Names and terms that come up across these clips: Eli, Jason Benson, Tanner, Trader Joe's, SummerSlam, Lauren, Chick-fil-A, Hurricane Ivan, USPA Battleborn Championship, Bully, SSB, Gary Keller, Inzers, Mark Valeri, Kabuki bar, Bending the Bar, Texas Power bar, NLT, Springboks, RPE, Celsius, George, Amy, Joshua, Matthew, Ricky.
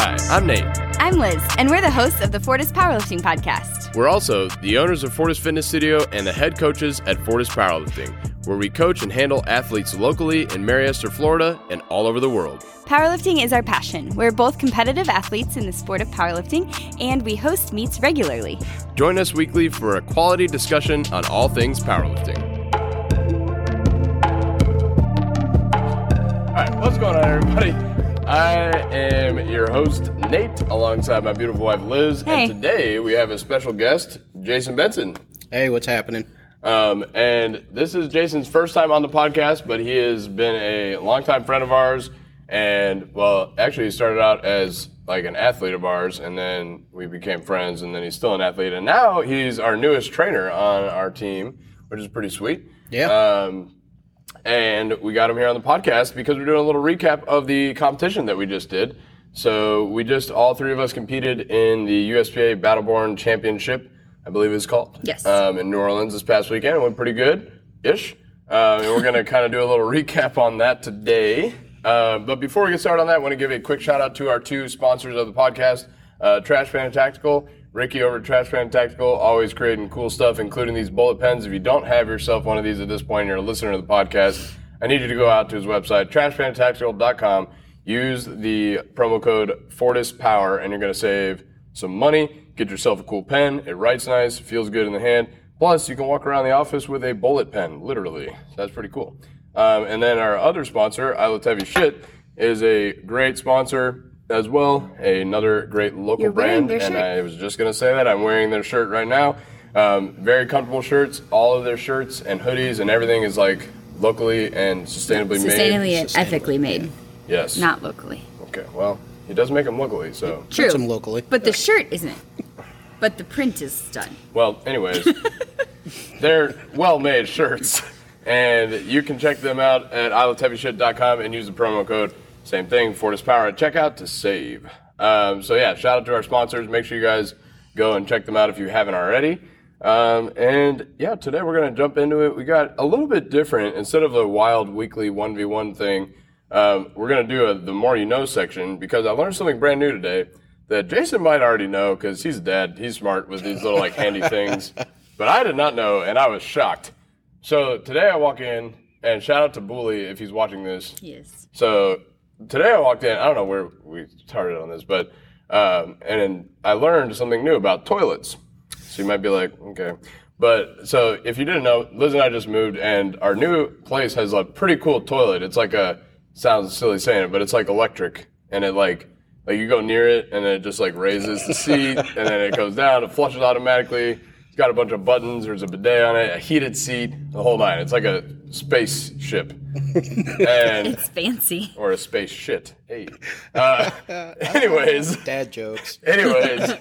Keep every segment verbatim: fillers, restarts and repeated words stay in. Hi, I'm Nate. I'm Liz, and we're the hosts of the Fortis Powerlifting Podcast. We're also the owners of Fortis Fitness Studio and the head coaches at Fortis Powerlifting, where we coach and handle athletes locally in Mary Esther, Florida, and all over the world. Powerlifting is our passion. We're both competitive athletes in the sport of powerlifting, and we host meets regularly. Join us weekly for a quality discussion on all things powerlifting. All right, what's going on, everybody? I am your host, Nate, alongside my beautiful wife, Liz. Hey. And today we have a special guest, Jason Benson. Hey, what's happening? Um, and this is Jason's first time on the podcast, but he has been a longtime friend of ours. And, well, actually he started out as like an athlete of ours, and then we became friends, and then he's still an athlete. And now he's our newest trainer on our team, which is pretty sweet. Yeah. Um, and we got him here on the podcast because we're doing a little recap of the competition that we just did. So we just, all three of us competed in the U S P A Battleborn Championship, I believe it's called. Yes. Um, in New Orleans this past weekend. It went pretty good-ish. Uh, and we're going to kind of do a little recap on that today. Uh, but before we get started on that, I want to give a quick shout-out to our two sponsors of the podcast, uh, Trash Panda Tactical. Ricky over at Trash Panda Tactical, always creating cool stuff, including these bullet pens. If you don't have yourself one of these at this point and you're a listener to the podcast, I need you to go out to his website, trash fantactical dot com. Use the promo code FortisPower, and you're going to save some money. Get yourself a cool pen. It writes nice, feels good in the hand. Plus, you can walk around the office with a bullet pen, literally. That's pretty cool. Um, and then our other sponsor, I Let Heavy Shit, is a great sponsor as well, another great local You're brand, and shirt. I was just going to say that. I'm wearing their shirt right now. Um, very comfortable shirts. All of their shirts and hoodies and everything is like locally and sustainably, sustainably made. Sustainably and ethically made. Yes. Not locally. Okay, well, he does make them locally, so. True. Makes them locally. But the shirt isn't. But the print is done. Well, anyways, they're well-made shirts, and you can check them out at islet evy shit dot com and use the promo code. Same thing, Fortis Power at checkout to save. Um, so yeah, shout out to our sponsors. Make sure you guys go and check them out if you haven't already. Um, and yeah, today we're going to jump into it. We got a little bit different. Instead of a wild weekly one v one thing, um, we're going to do a the more you know section because I learned something brand new today that Jason might already know because he's dad. He's smart with these little like handy things. But I did not know, and I was shocked. So today I walk in, and shout out to Bully if he's watching this. Yes. So today I walked in, I don't know where we started on this, but um, and then I learned something new about toilets. So you might be like, okay. But so if you didn't know, Liz and I just moved, and our new place has a pretty cool toilet. It's like a, sounds silly saying it, but it's like electric. And it like, like you go near it, and then it just like raises the seat, and then it goes down, it flushes automatically. It's got a bunch of buttons, there's a bidet on it, a heated seat, the whole nine. It's like a spaceship. And it's fancy. Or a space shit. Hey. Uh, anyways. Dad jokes. Anyways.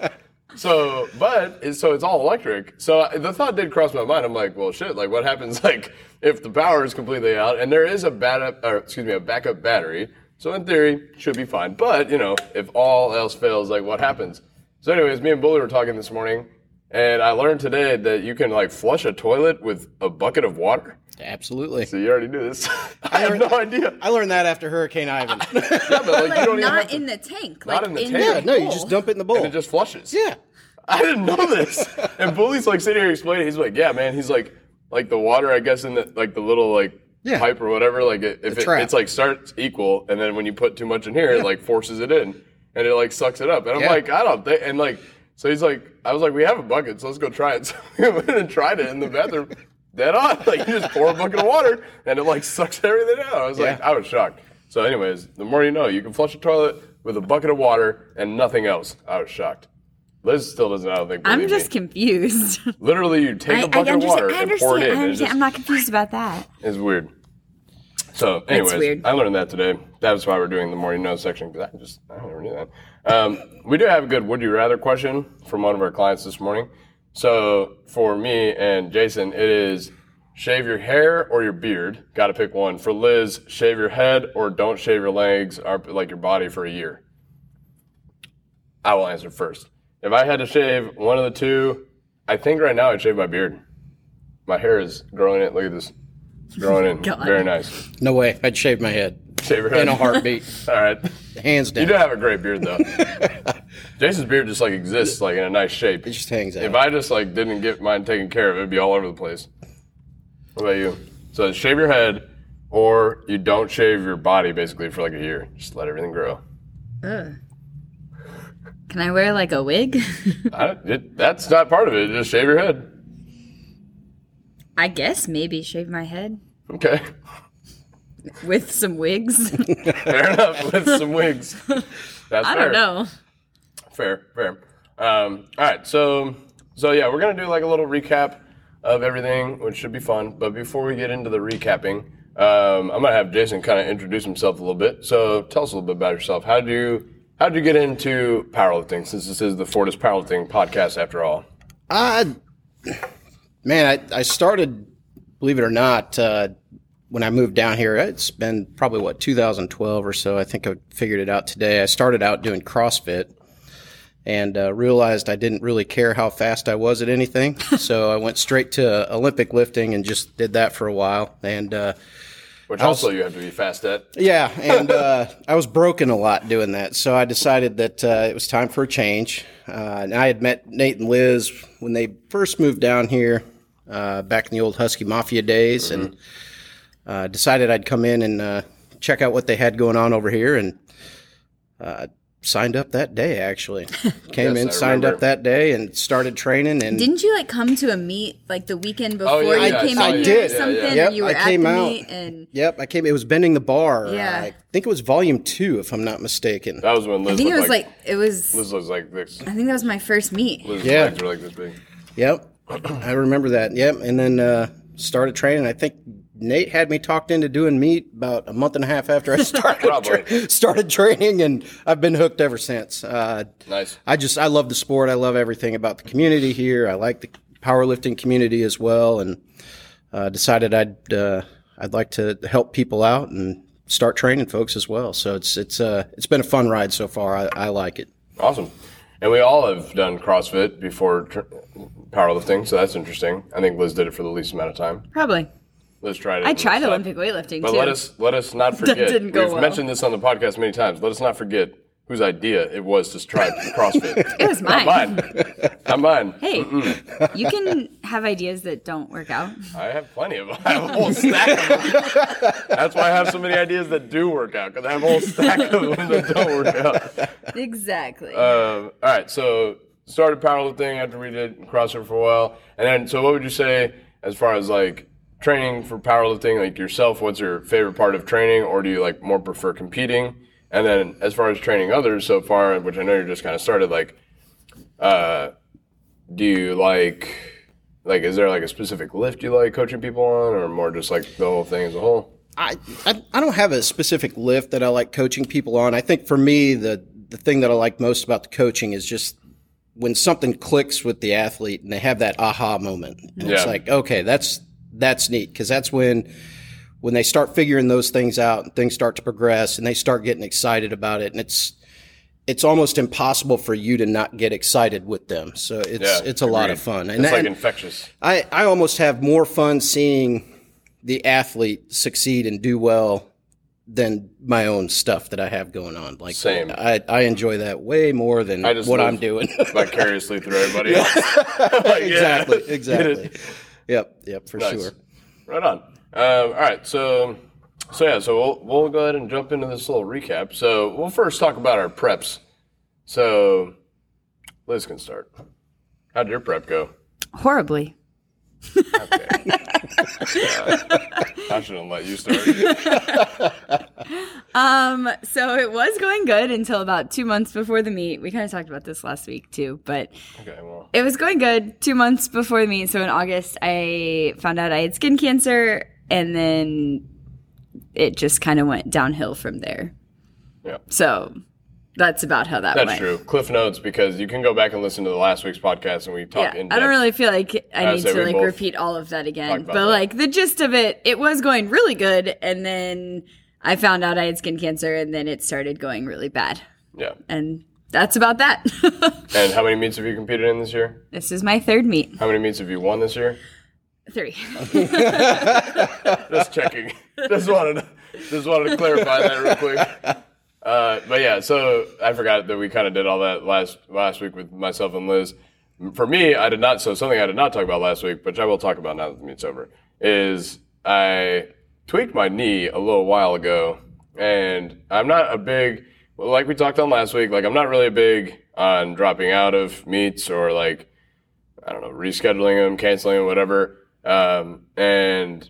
So, but, so it's all electric. So the thought did cross my mind. I'm like, well, shit, like what happens like if the power is completely out? And there is a backup, or excuse me, a backup battery. So in theory, should be fine. But, you know, if all else fails, like what happens? So anyways, me and Bully were talking this morning. And I learned today that you can, like, flush a toilet with a bucket of water. Absolutely. So you already knew this. I, I have no idea. I learned that after Hurricane Ivan. Yeah, but, like, like you don't not even in to, the tank. Not like in the in tank. Yeah, no, you just dump it in the bowl. And it just flushes. Yeah. I didn't know this. And Bully's, like, sitting here explaining it. He's like, yeah, man. He's like, like, the water, I guess, in the, like, the little, like, yeah. pipe or whatever. Like, it, if it, it's, like, starts equal. And then when you put too much in here, yeah. it, like, forces it in. And it, like, sucks it up. And I'm yeah. like, I don't think. And, like. So he's like, I was like, we have a bucket, so let's go try it. So we went and tried it in the bathroom, dead on. Like, you just pour a bucket of water, and it, like, sucks everything out. I was yeah. like, I was shocked. So anyways, the more you know, you can flush a toilet with a bucket of water and nothing else. I was shocked. Liz still doesn't, I don't think, believe I'm just me. confused. Literally, you take I, a bucket of water and pour it in. I understand. It's just, I'm not confused about that. It's weird. So anyways, weird. I learned that today. That's why we're doing the more you know section, because I just, I never knew that. Um, we do have a good would you rather question from one of our clients this morning. So for me and Jason, it is shave your hair or your beard. Got to pick one. For Liz, shave your head or don't shave your legs or like your body for a year. I will answer first. If I had to shave one of the two, I think right now I'd shave my beard. My hair is growing in. Look at this. It's growing in. God. Very nice. No way. I'd shave my head. Shave your head. In a heartbeat. All right. hands down. You do have a great beard, though. Jason's beard just like exists like in a nice shape. It just hangs out. If I just like didn't get mine taken care of, it'd be all over the place. What about you? So shave your head, or you don't shave your body basically for like a year. Just let everything grow. Ugh. Can I wear like a wig? I, it, that's not part of it. Just shave your head. I guess maybe shave my head. Okay. With some wigs. Fair enough. With some wigs. That's I fair. don't know. Fair, fair. Um, all right. So, so yeah, we're going to do like a little recap of everything, which should be fun. But before we get into the recapping, um, I'm going to have Jason kind of introduce himself a little bit. So tell us a little bit about yourself. How do you, how did you get into powerlifting, since this is the Fortis Powerlifting Podcast after all? I, man, I, I started, believe it or not, uh, when I moved down here. It's been probably, what, two thousand twelve or so. I think I figured it out today. I started out doing CrossFit and uh, realized I didn't really care how fast I was at anything. So I went straight to Olympic lifting and just did that for a while. And uh, Which also was, you have to be fast at. Yeah, and uh, I was broken a lot doing that. So I decided that uh, it was time for a change. Uh, and I had met Nate and Liz when they first moved down here uh, back in the old Husky Mafia days. Mm-hmm. and. Uh, decided I'd come in and uh, check out what they had going on over here, and uh, signed up that day, actually. Came yes, in, I signed remember. up that day, and started training. And Didn't you, like, come to a meet, like, the weekend before oh, yeah, you yeah, came I out here or something? Yeah, yeah. Yep, you were I came at the out. Meet and... Yep, I came. It was Bending the Bar. Yeah. I think it was Volume two, if I'm not mistaken. That was when Liz I think it was, like, like... It was... Liz was, like, this. I think that was my first meet. Liz's yeah. legs were, like, this big. Yep. I remember that. Yep. And then uh, started training. I think... Nate had me talked into doing meat about a month and a half after I started tra- started training, and I've been hooked ever since. Uh, nice. I just I love the sport. I love everything about the community here. I like the powerlifting community as well, and uh, decided I'd uh, I'd like to help people out and start training folks as well. So it's it's uh, it's been a fun ride so far. I, I like it. Awesome. And we all have done CrossFit before tr- powerlifting, so that's interesting. I think Liz did it for the least amount of time. Probably. Let's try it. I tried stop. Olympic weightlifting, but too. But let us, let us not forget. That didn't go We've well. mentioned this on the podcast many times. Let us not forget whose idea it was to try CrossFit. It was mine. Not mine. Not mine. Hey, Mm-mm. you can have ideas that don't work out. I have plenty of them. I have a whole stack of them. That's why I have so many ideas that do work out, because I have a whole stack of them that don't work out. Exactly. Um, all right, so started powerlifting after we did CrossFit for a while. And then, so what would you say as far as, like, training for powerlifting, like yourself, what's your favorite part of training, or do you like more prefer competing? And then as far as training others so far, which I know you're just kind of started, like, uh, do you like, like, is there like a specific lift you like coaching people on, or more just like the whole thing as a whole? I, I, I don't have a specific lift that I like coaching people on. I think for me, the, the thing that I like most about the coaching is just when something clicks with the athlete and they have that aha moment. And yeah. It's like, okay, that's, That's neat, because that's when when they start figuring those things out and things start to progress and they start getting excited about it. And it's it's almost impossible for you to not get excited with them. So it's yeah, it's a agreed. lot of fun. And it's like infectious. I, I almost have more fun seeing the athlete succeed and do well than my own stuff that I have going on. Like, Same. I, I enjoy that way more than I just what I'm doing. Vicariously through everybody else. like, exactly, yeah. exactly. Yep, yep, for nice. sure. Right on. Um, all right, so so yeah, so we'll we'll go ahead and jump into this little recap. So we'll first talk about our preps. So Liz can start. How'd your prep go? Horribly. Okay. I shouldn't let you start. um, so it was going good until about two months before the meet. We kind of talked about this last week too, but okay, well. It was going good two months before the meet. So in August, I found out I had skin cancer, and then it just kind of went downhill from there. Yeah. So that's about how that that's went. That's true. Cliff notes, because you can go back and listen to the last week's podcast, and we talked yeah, in depth. I don't really feel like I need to like repeat all of that again. But that. like the gist of it, it was going really good, and then I found out I had skin cancer, and then it started going really bad. Yeah. And that's about that. And how many meets have you competed in this year? This is my third meet. How many meets have you won this year? Three. Just checking. Just wanted, just wanted to clarify that real quick. Uh, but yeah, so I forgot that we kind of did all that last last week with myself and Liz. For me, I did not. So something I did not talk about last week, which I will talk about now that the meet's over, is I tweaked my knee a little while ago, and I'm not a big, like we talked on last week, like I'm not really big on dropping out of meets or like, I don't know, rescheduling them, canceling them, whatever. Um, and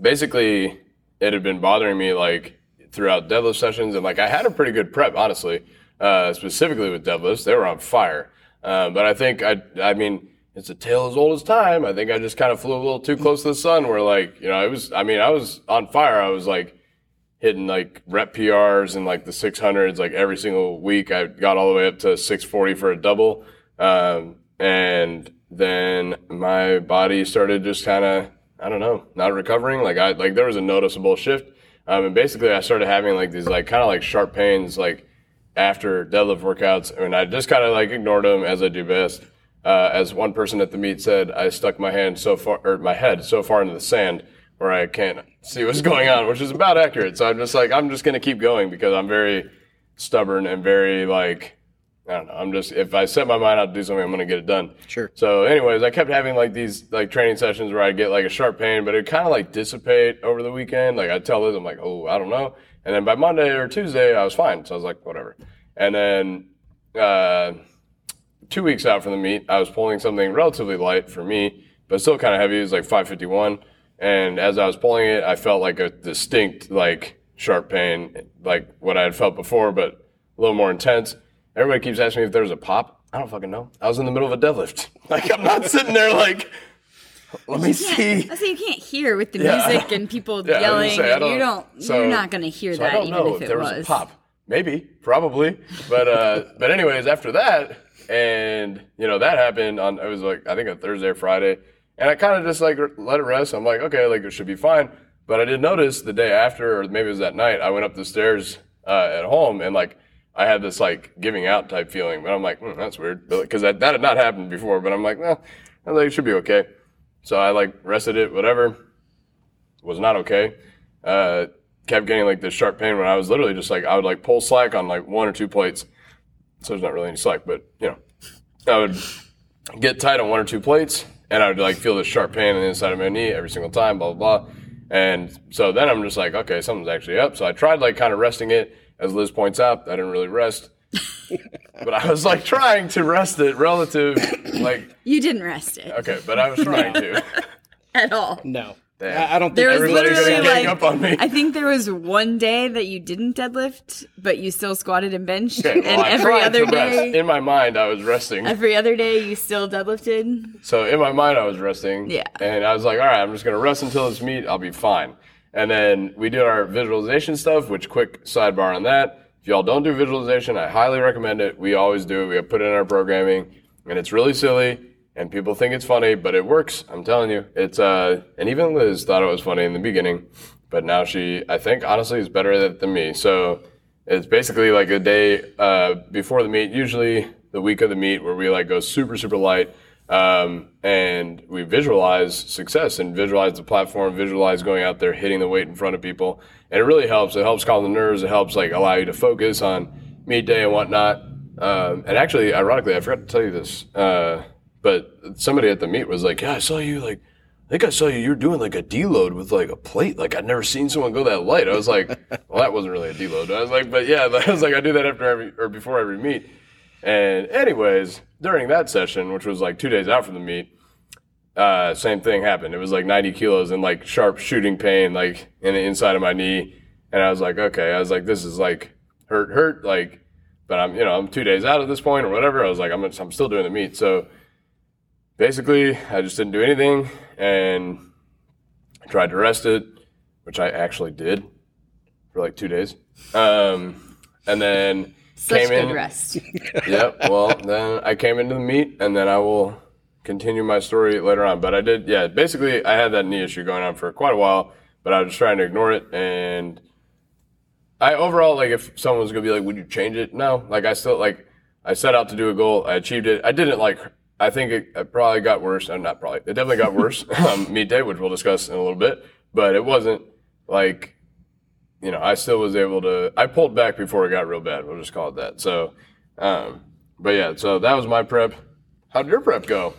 basically it had been bothering me like throughout deadlift sessions. And like I had a pretty good prep, honestly, uh, specifically with deadlifts. They were on fire. Uh, but I think, I I mean, it's a tale as old as time. I think I just kind of flew a little too close to the sun where, like, you know, it was, I mean, I was on fire. I was, like, hitting, like, rep P Rs and, like, the six hundreds, like, every single week. I got all the way up to six forty for a double. Um, and then my body started just kind of, I don't know, not recovering. Like, I like there was a noticeable shift. Um, and basically I started having, like, these, like, kind of, like, sharp pains, like, after deadlift workouts, and I just kind of like ignored them as I do best. Uh, as one person at the meet said, I stuck my hand so far, or my head so far into the sand where I can't see what's going on, which is about accurate. So I'm just like, I'm just going to keep going because I'm very stubborn and very like, I don't know. I'm just, if I set my mind out to do something, I'm going to get it done. Sure. So anyways, I kept having like these like training sessions where I'd get like a sharp pain, but it kind of like dissipate over the weekend. Like I tell this, I'm like, oh, I don't know. And then by Monday or Tuesday, I was fine. So I was like, whatever. And then uh, two weeks out from the meet, I was pulling something relatively light for me, but still kind of heavy. It was like five fifty-one. And as I was pulling it, I felt like a distinct, like, sharp pain, like what I had felt before, but a little more intense. Everybody keeps asking me if there was a pop. I don't fucking know. I was in the middle of a deadlift. Like, I'm not sitting there like... Let me see. I say you can't hear with the yeah. music and people yeah, yelling. Say, and don't, you don't. So, you're not going to hear so that I don't even know if, if it there was. was a pop. Maybe, probably, but uh, but anyways, after that, and you know that happened on. It was like I think a Thursday or Friday, and I kind of just like let it rest. I'm like, okay, like it should be fine. But I did notice the day after, or maybe it was that night. I went up the stairs uh, at home, and like I had this like giving out type feeling. But I'm like, mm, that's weird, because that that had not happened before. But I'm like, well, I was like, it should be okay. So I like rested it, whatever, was not okay. Uh, kept getting like this sharp pain when I was literally just like, I would like pull slack on like one or two plates. So there's not really any slack, but you know, I would get tight on one or two plates and I would like feel this sharp pain on the inside of my knee every single time, blah, blah, blah. And so then I'm just like, okay, something's actually up. So I tried like kind of resting it. As Liz points out, I didn't really rest. But I was like trying to rest it relative, like you didn't rest it. Okay, but I was trying to at all. No, I, I don't think there was everybody's literally gonna like, gang up on me. I think there was one day that you didn't deadlift, but you still squatted and benched. Okay, well, and I every other day, in my mind, I was resting. Every other day, you still deadlifted. So in my mind, I was resting. Yeah, and I was like, all right, I'm just gonna rest until this meet. I'll be fine. And then we did our visualization stuff. Which quick sidebar on that. If y'all don't do visualization, I highly recommend it. We always do it. We have put it in our programming, and it's really silly, and people think it's funny, but it works. I'm telling you. It's uh, and even Liz thought it was funny in the beginning, but now she, I think, honestly, is better at it than me. So it's basically like a day uh, before the meet, usually the week of the meet, where we like go super, super light, um, and we visualize success and visualize the platform, visualize going out there, hitting the weight in front of people. And it really helps. It helps calm the nerves. It helps like allow you to focus on meet day and whatnot. Um, and actually, ironically, I forgot to tell you this, uh, but somebody at the meet was like, yeah, I saw you like, I think I saw you, you were doing like a deload with like a plate. Like I'd never seen someone go that light. I was like, well, that wasn't really a deload. I was like, but yeah, I was like, I do that after every, or before every meet. And anyways, during that session, which was like two days out from the meet, Uh, same thing happened. It was like ninety kilos and like sharp shooting pain, like in the inside of my knee. And I was like, okay, I was like, this is like hurt, hurt. Like, but I'm, you know, I'm two days out at this point or whatever. I was like, I'm, I'm still doing the meet. So basically I just didn't do anything and I tried to rest it, which I actually did for like two days. Um, and then Such came good in rest. Yep. Well, then I came into the meet and then I will continue my story later on, but I did, yeah, basically I had that knee issue going on for quite a while, but I was just trying to ignore it, and I overall, like, if someone was going to be like, would you change it? No, like, I still, like, I set out to do a goal, I achieved it, I didn't, like, I think it, it probably got worse, I'm not probably, it definitely got worse, um, meet day, which we'll discuss in a little bit, but it wasn't, like, you know, I still was able to, I pulled back before it got real bad. We'll just call it that. So, um, but yeah, so that was my prep. How did your prep go?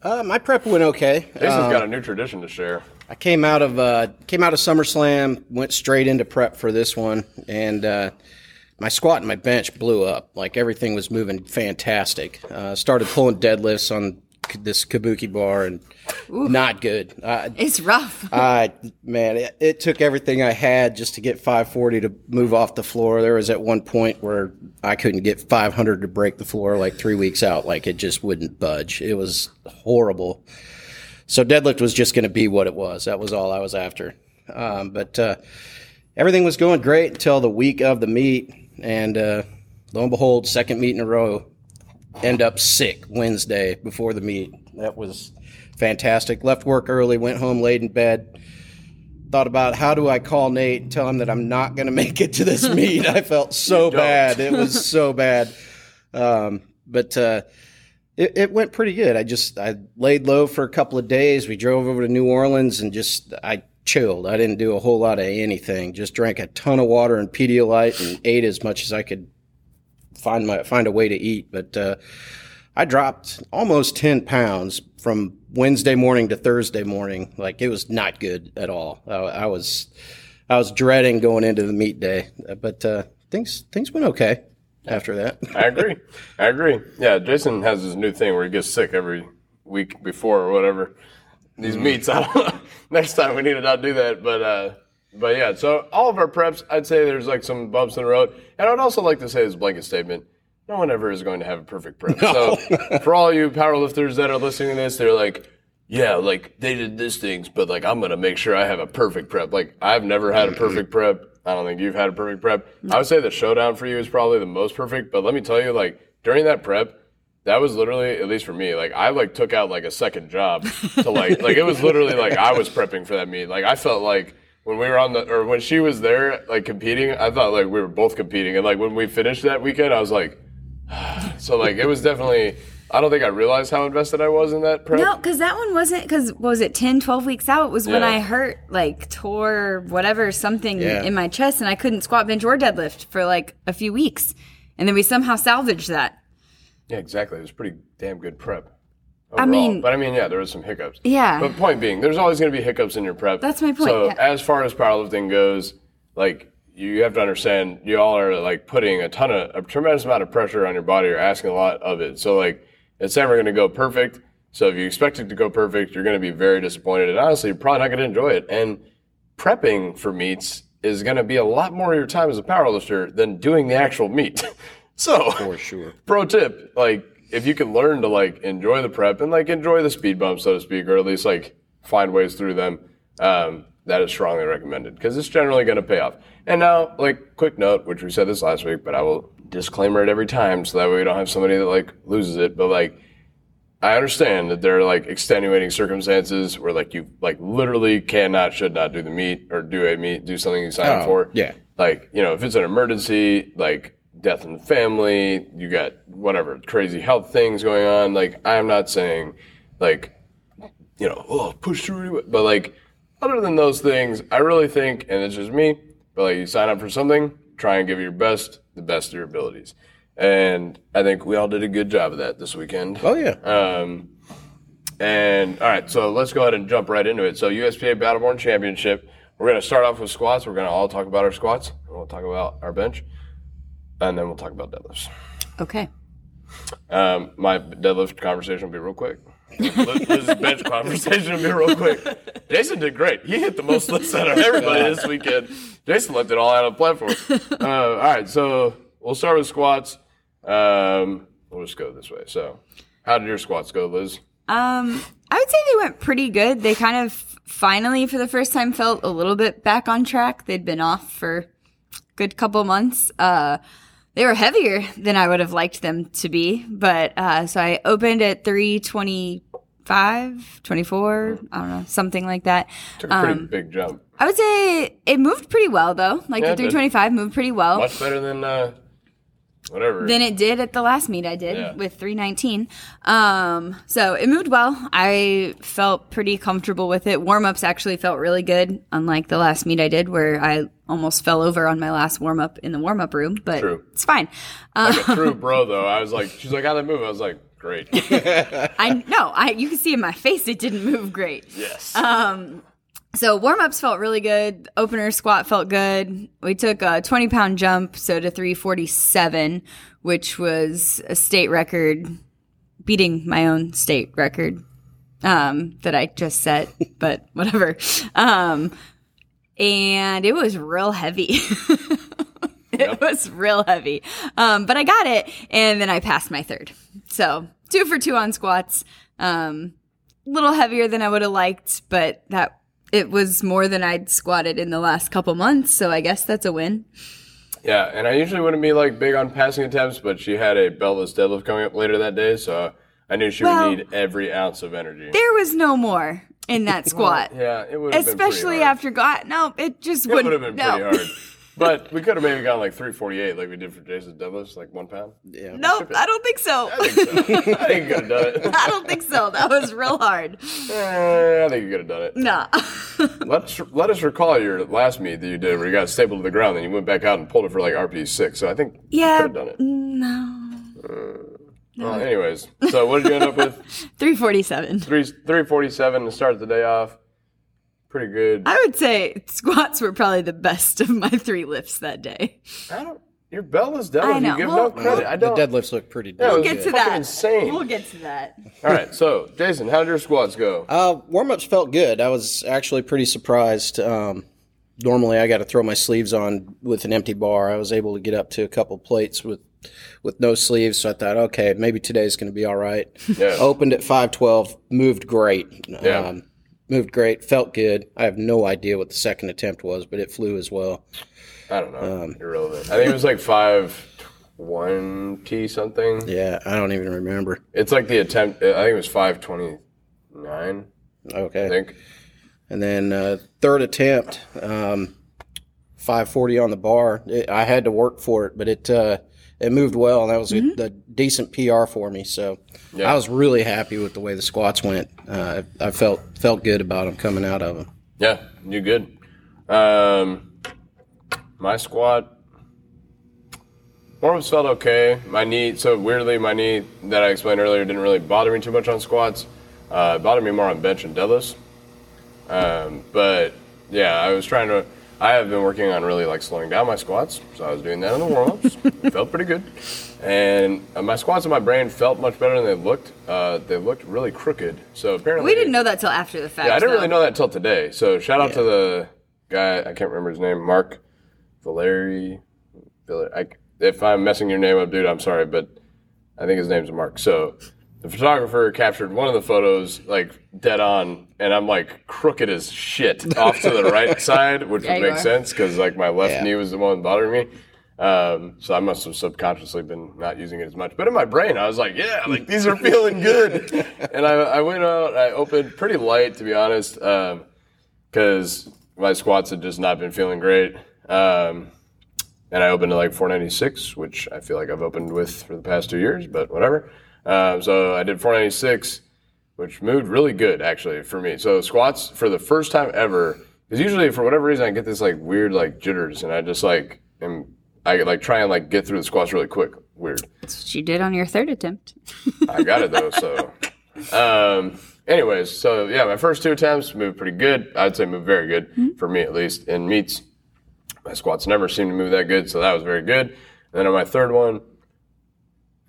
Uh, my prep went okay. Jason's um, got a new tradition to share. I came out of, uh, came out of SummerSlam, went straight into prep for this one. And, uh, my squat and my bench blew up. Like everything was moving fantastic. Uh, started pulling deadlifts on this Kabuki bar and Ooh, not good. Uh, it's rough. I man, it, it took everything I had just to get five forty to move off the floor. There was at one point where I couldn't get five hundred to break the floor like three weeks out. Like it just wouldn't budge. It was horrible. So deadlift was just going to be what it was. That was all I was after. Um, but uh, everything was going great until the week of the meet. And uh, lo and behold, second meet in a row, end up sick Wednesday before the meet. That was fantastic. Left work early, went home late in bed, thought about how do I call Nate and tell him that I'm not going to make it to this meet. I felt so bad. It was so bad. Um, but uh, it, it went pretty good. I just I laid low for a couple of days. We drove over to New Orleans and just I chilled. I didn't do a whole lot of anything. Just drank a ton of water and Pedialyte and ate as much as I could find my find a way to eat. But uh, I dropped almost ten pounds from Wednesday morning to Thursday morning. Like it was not good at all. I, I was I was dreading going into the meat day, but uh, things things went okay after that. I agree. I agree. Yeah, Jason has this new thing where he gets sick every week before or whatever. These meats, I don't know. Next time we need to not do that. But, uh, but yeah, so all of our preps, I'd say there's like some bumps in the road. And I'd also like to say this blanket statement, no one ever is going to have a perfect prep. No. So for all you powerlifters that are listening to this, they're like, yeah, like they did these things, but like I'm going to make sure I have a perfect prep. Like I've never had a perfect prep. I don't think you've had a perfect prep. I would say the showdown for you is probably the most perfect. But let me tell you, like during that prep, that was literally, at least for me, like I like took out like a second job to like, like it was literally like I was prepping for that meet. Like I felt like when we were on the, or when she was there like competing, I thought like we were both competing. And like when we finished that weekend, I was like, ah. So like it was definitely, I don't think I realized how invested I was in that prep. No, because that one wasn't, because was it ten, twelve weeks out? It was yeah. when I hurt, like tore whatever, something yeah. in my chest and I couldn't squat, bench, or deadlift for like a few weeks. And then we somehow salvaged that. Yeah, exactly. It was pretty damn good prep overall. I mean, but I mean, yeah, there was some hiccups. Yeah. But point being, there's always going to be hiccups in your prep. That's my point. So yeah. as far as powerlifting goes, like you have to understand, you all are like putting a ton of a tremendous amount of pressure on your body. You're asking a lot of it. So like, it's never going to go perfect. So if you expect it to go perfect, you're going to be very disappointed, and honestly, you're probably not going to enjoy it. And prepping for meets is going to be a lot more of your time as a powerlifter than doing the actual meet. So, for sure. Pro tip, like, if you can learn to, like, enjoy the prep and, like, enjoy the speed bumps, so to speak, or at least, like, find ways through them, um, that is strongly recommended because it's generally going to pay off. And now, like, quick note, which we said this last week, but I will disclaimer it every time so that way we don't have somebody that, like, loses it. But, like, I understand that there are, like, extenuating circumstances where, like, you, like, literally cannot, should not do the meet or do a meet, do something you sign up oh, for. Yeah. Like, you know, if it's an emergency, like, death in the family, you got whatever crazy health things going on. Like, I'm not saying, like, you know, oh, push through. But, like, other than those things, I really think, and it's just me, but, like, you sign up for something, try and give your best, the best of your abilities. And I think we all did a good job of that this weekend. Oh, yeah. Um, and, all right, so let's go ahead and jump right into it. So, U S P A Battleborn Championship. We're going to start off with squats. We're going to all talk about our squats. We'll talk about our bench. And then we'll talk about deadlifts. Okay. Um, my deadlift conversation will be real quick. Liz's bench conversation will be real quick. Jason did great. He hit the most lifts out of everybody this weekend. Jason left it all out of the platform. Uh, all right, so we'll start with squats. Um, we'll just go this way. So how did your squats go, Liz? Um, I would say they went pretty good. They kind of finally, for the first time, felt a little bit back on track. They'd been off for a good couple months. Uh They were heavier than I would have liked them to be, but uh, so I opened at three twenty-five, twenty-four, I don't know, something like that. Took a pretty um, big jump. I would say it moved pretty well, though. Like yeah, the three twenty-five moved pretty well. Much better than uh, whatever than it did at the last meet I did yeah. with three nineteen. Um, so it moved well. I felt pretty comfortable with it. Warm-ups actually felt really good, unlike the last meet I did where I almost fell over on my last warm-up in the warm-up room, but true. It's fine. Uh, like a true bro, though. I was like, she's like, how'd that move? I was like, great. I no, I you can see in my face it didn't move great. Yes. Um. So warm-ups felt really good. Opener squat felt good. We took a twenty-pound jump, so to three forty-seven, which was a state record, beating my own state record um, that I just set, but whatever. Um, and it was real heavy. It yep. was real heavy. Um, but I got it, and then I passed my third. So two for two on squats. Um, a little heavier than I would have liked, but that it was more than I'd squatted in the last couple months, so I guess that's a win. Yeah, and I usually wouldn't be, like, big on passing attempts, but she had a beltless deadlift coming up later that day, so I knew she well, would need every ounce of energy. There was no more in that squat. Well, yeah, it would have been pretty hard. Especially after got no, it just it wouldn't. It would have been no. pretty hard. But we could have maybe gotten, like, three forty-eight like we did for Jason's deadlifts, like one pound. Yeah. No, nope, I don't think so. I think so. I think you could have done it. I don't think so. That was real hard. Uh, I think you could have done it. No. Let's, let us recall your last meet that you did where you got stapled to the ground, and you went back out and pulled it for, like, R P six. So I think yeah, you could have done it. No. Uh, no. Well, anyways, so what did you end up with? three forty-seven. Three, three forty-seven to start the day off. Pretty good. I would say squats were probably the best of my three lifts that day. I don't. Your beltless deadlift. I know. You give well, no credit. I don't. The deadlifts look pretty damn yeah, we'll good. We'll get to that. Insane. We'll get to that. All right. So, Jason, how did your squats go? Uh, warm-ups felt good. I was actually pretty surprised. Um, normally, I got to throw my sleeves on with an empty bar. I was able to get up to a couple plates with with no sleeves, so I thought, okay, maybe today's going to be all right. Yeah. Opened at five twelve, moved great. Yeah. Um, Moved great, felt good. I have no idea what the second attempt was, but it flew as well. I don't know. Um, Irrelevant. I think it was like five twenty something. Yeah, I don't even remember. It's like the attempt, I think it was five twenty-nine. Okay. I think. And then uh, third attempt, um, five forty on the bar. It, I had to work for it, but it uh, it moved well, and that was mm-hmm. a, a decent P R for me, so. Yeah. I was really happy with the way the squats went. Uh, I felt felt good about them coming out of them. Yeah, you good. Um, my squat, warm-ups felt okay. My knee, so weirdly, my knee that I explained earlier didn't really bother me too much on squats. Uh, it bothered me more on bench and deadlifts. Um, but, yeah, I was trying to – I have been working on really, like, slowing down my squats, so I was doing that in the warm-ups. It felt pretty good. And my squats in my brain felt much better than they looked. Uh, they looked really crooked. So apparently we didn't know that till after the fact. Yeah, I didn't though. really know that till today. So shout out yeah. to the guy. I can't remember his name. Mark Valeri. I, if I'm messing your name up, dude, I'm sorry, but I think his name's Mark. So the photographer captured one of the photos like dead on, and I'm like crooked as shit off to the right side, which yeah, would make are. sense because like my left yeah. knee was the one bothering me. Um, so I must have subconsciously been not using it as much, but in my brain, I was like, yeah, like these are feeling good. And I, I went out, I opened pretty light to be honest. Um, cause my squats had just not been feeling great. Um, and I opened to like four ninety-six, which I feel like I've opened with for the past two years, but whatever. Um, so I did four ninety-six, which moved really good actually for me. So squats for the first time ever, cause usually for whatever reason, I get this like weird, like jitters and I just like am I like try and like get through the squats really quick. Weird. That's what you did on your third attempt. I got it though. So, um, anyways, so yeah, my first two attempts moved pretty good. I'd say moved very good mm-hmm. for me at least. In meets, my squats never seemed to move that good, so that was very good. And then on my third one,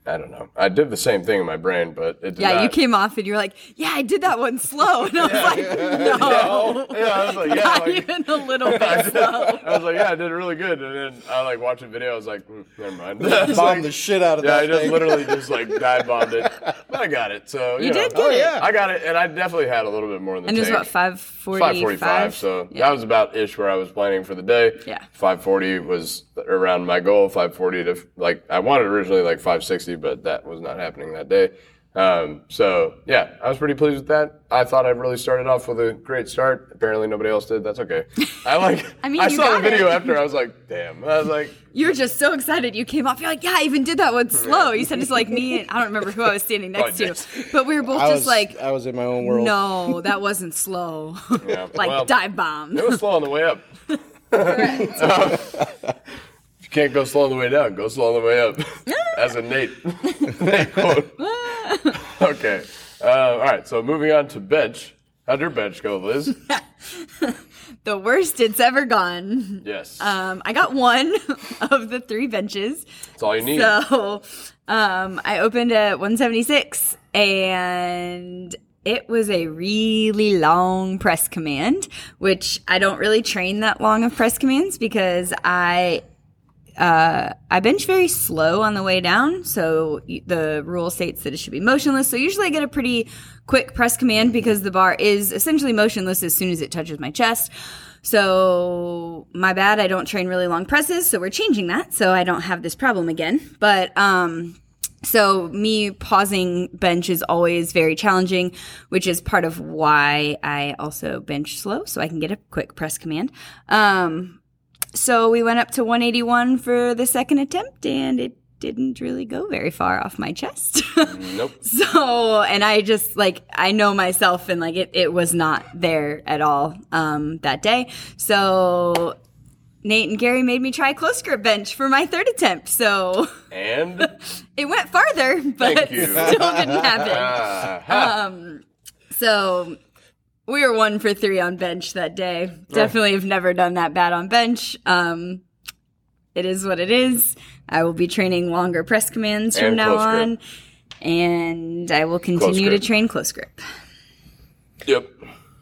I don't know. I did the same thing in my brain, but it did yeah, not. You came off and you were like, yeah, I did that one slow. And I was yeah, like, yeah, no. Yeah, yeah, I was like, yeah. Not like, even a little bit I did, slow. I was like, yeah, I did really good. And then I like watched a video. I was like, mm, never mind. Bombed like, the shit out of yeah, that I just thing. literally just like dive bombed it. But I got it. So, you, you know, did get oh, it. Yeah. I got it. And I definitely had a little bit more than that. And tank. It was about five forty-five. five forty-five. So yeah. That was about ish where I was planning for the day. Yeah. five forty was around my goal. five forty to like, I wanted originally like five sixty. But that was not happening that day. Um, so yeah, I was pretty pleased with that. I thought I really started off with a great start. Apparently nobody else did. That's okay. I like, I, mean, I saw the video it. after. I was like, damn, I was like, you were just so excited. You came off. You're like, yeah, I even did that one slow. You said it's like me. And I don't remember who I was standing next oh, yes. to, but we were both I just was, like, I was in my own world. No, that wasn't slow. Yeah, like well, dive bomb. It was slow on the way up. Correct. Um, if you can't go slow on the way down, go slow on the way up. As a Nate, Nate quote. Okay. Uh, all right. So moving on to bench. How'd your bench go, Liz? The worst it's ever gone. Yes. Um, I got one of the three benches. That's all you need. So um, I opened at one seventy-six, and it was a really long press command, which I don't really train that long of press commands because I – Uh, I bench very slow on the way down, so the rule states that it should be motionless. So usually I get a pretty quick press command because the bar is essentially motionless as soon as it touches my chest. So my bad, I don't train really long presses, so we're changing that so I don't have this problem again. But um, so me pausing bench is always very challenging, which is part of why I also bench slow so I can get a quick press command. Um So we went up to one eighty-one for the second attempt, and it didn't really go very far off my chest. Nope. So, and I just, like, I know myself, and, like, it, it was not there at all um, that day. So Nate and Gary made me try close grip bench for my third attempt. So and it went farther, but still didn't happen. um, so – We were one for three on bench that day. Definitely have never done that bad on bench. Um, it is what it is. I will be training longer press commands and from now on. Grip. And I will continue to train close grip. Yep.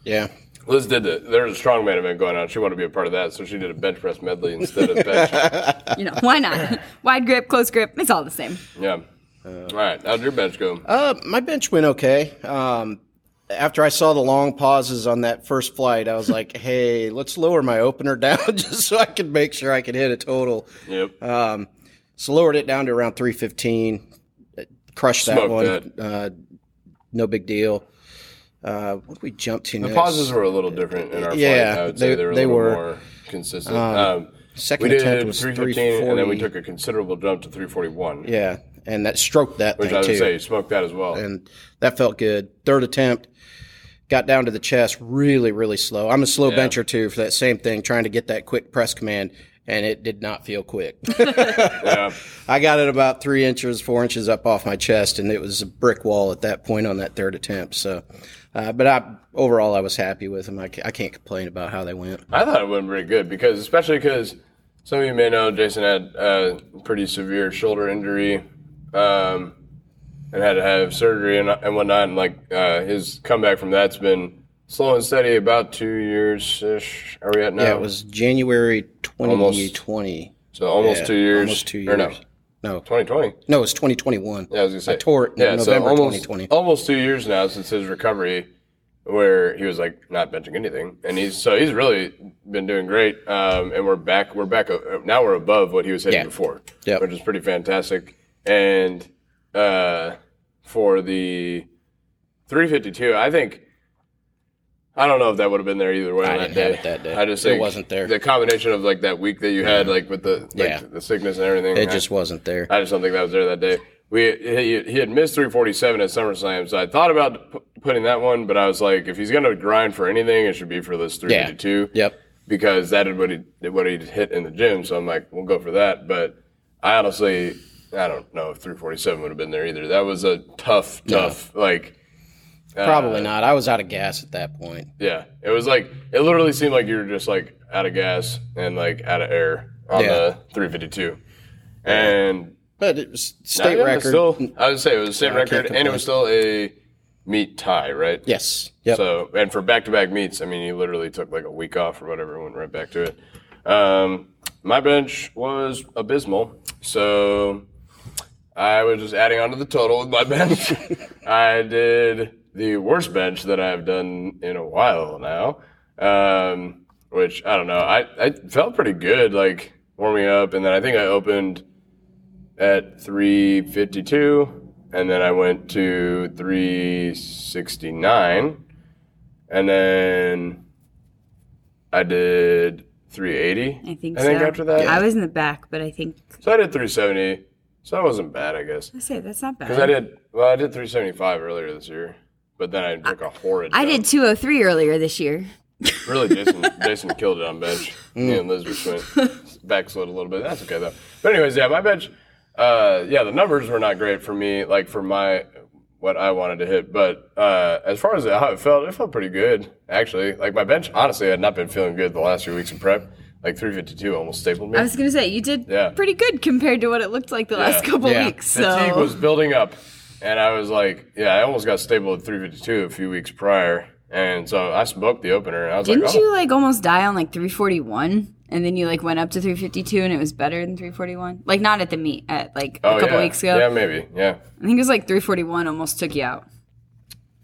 Yeah. Liz did it. There was a strongman event going on. She wanted to be a part of that, so she did a bench press medley instead of bench. You know, why not? Wide grip, close grip, it's all the same. Yeah. Uh, all right. How'd your bench go? Uh, my bench went okay. Um After I saw the long pauses on that first flight, I was like, hey, let's lower my opener down just so I can make sure I can hit a total. Yep. Um, so lowered it down to around three fifteen. Crushed Smoked that one. That. Uh, no big deal. Uh, what did we jump to the next? The pauses were a little different in our yeah, flight. I would they, say they were a they little were. more consistent. Um, um, second attempt was three fifteen, and then we took a considerable jump to three forty-one. Yeah, and that stroked that Which thing, too. Which I would say you smoked that as well. And that felt good. Third attempt. Got down to the chest really, really slow. I'm a slow yeah. bencher, too, for that same thing, trying to get that quick press command, and it did not feel quick. yeah. I got it about three inches, four inches up off my chest, and it was a brick wall at that point on that third attempt. So, uh, But I, overall, I was happy with them. I, I can't complain about how they went. I thought it went pretty good, because especially because some of you may know Jason had a pretty severe shoulder injury um, and had to have surgery and, and whatnot, and like uh, his comeback from that's been slow and steady, about two years-ish. Are we at now? Yeah, it was January twenty twenty. Almost, so almost yeah, two years. Almost two years. Or no. No. twenty twenty. No, it was twenty twenty-one. Yeah, I was going to say. I tore it in yeah, November so almost, twenty twenty. Almost two years now since his recovery where he was, like, not benching anything. And he's so he's really been doing great, um, and we're back. We're back. Now we're above what he was hitting yeah. before, yep. which is pretty fantastic. And uh for the three fifty-two, I think I don't know if that would have been there either way. I didn't have it that day. I just think it wasn't there. The combination of like that week that you had, like with the like, yeah. the sickness and everything, it I, just wasn't there. I just don't think that was there that day. We he, he had missed three forty-seven at SummerSlam, so I thought about p- putting that one, but I was like, if he's gonna grind for anything, it should be for this three fifty-two. Yeah. Yep. Because that is what he what he hit in the gym. So I'm like, we'll go for that. But I honestly. I don't know if three forty-seven would have been there either. That was a tough, tough, no. like. Uh, Probably not. I was out of gas at that point. Yeah. It was like, it literally seemed like you were just like out of gas and like out of air on yeah. the three fifty-two. And. But it was state record. Still, I would say it was a state no, record and it was still a meet tie, right? Yes. Yep. So, and for back to back meets, I mean, you literally took like a week off or whatever and went right back to it. Um, my bench was abysmal. So. I was just adding on to the total with my bench. I did the worst bench that I've done in a while now, um, which, I don't know, I, I felt pretty good, like, warming up. And then I think I opened at three fifty-two, and then I went to three sixty-nine, and then I did three eighty. I think I so. think after that. Yeah. I was in the back, but I think. So I did three seventy. So that wasn't bad, I guess. I say that's not bad. Because I did well, I did three seventy-five earlier this year, but then I took a horrid. I did two oh three earlier this year. Really, Jason Jason killed it on bench. Me mm. and Liz went back slid a little bit. That's okay though. But anyways, yeah, my bench. Uh, yeah, the numbers were not great for me, like for my what I wanted to hit. But uh, as far as how it felt, it felt pretty good actually. Like my bench, honestly, had not been feeling good the last few weeks in prep. Like three fifty-two almost stapled me. I was gonna say you did yeah. pretty good compared to what it looked like the yeah. last couple yeah. weeks. So. Fatigue was building up, and I was like, yeah, I almost got stapled at three fifty-two a few weeks prior. And so I smoked the opener. And I was Didn't like, oh. you like almost die on like three forty-one, and then you like went up to three fifty-two, and it was better than three forty-one? Like not at the meet, at like oh, a couple yeah. weeks ago. Yeah, maybe. Yeah. I think it was like three forty-one almost took you out.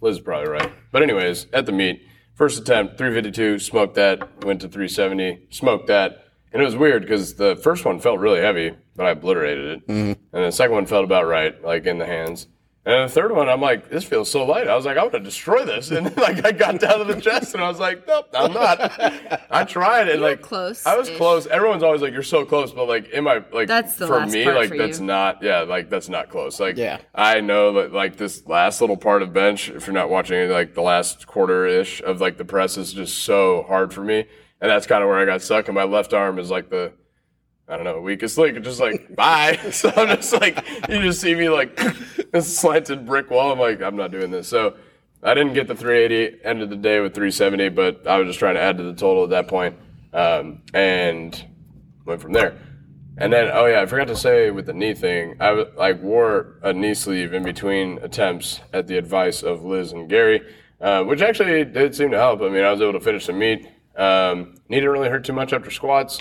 Liz is probably right. But anyways, at the meet, first attempt three fifty-two, smoked that, went to three seventy, smoked that. And it was weird because the first one felt really heavy, but I obliterated it. Mm-hmm. And the second one felt about right, like in the hands. And the third one, I'm like, this feels so light. I was like, I'm going to destroy this. And then, like, I got down to the chest, and I was like, nope, I'm not. I tried it. Like, close. I was close. Everyone's always like, you're so close, but like, in my like, that's the for last me, part like, for that's you. Not, yeah, like, that's not close. Like, yeah. I know that like this last little part of bench, if you're not watching it, like the last quarter ish of like the press is just so hard for me, and that's kind of where I got stuck. And my left arm is like the. I don't know, weakest link, just like, bye. So I'm just like, you just see me like this slanted brick wall. I'm like, I'm not doing this. So I didn't get the three eighty, ended the day with three seventy, but I was just trying to add to the total at that point, um, and went from there. And then, oh yeah, I forgot to say with the knee thing, I like wore a knee sleeve in between attempts at the advice of Liz and Gary, uh, which actually did seem to help. I mean, I was able to finish the meet. Um, knee didn't really hurt too much after squats.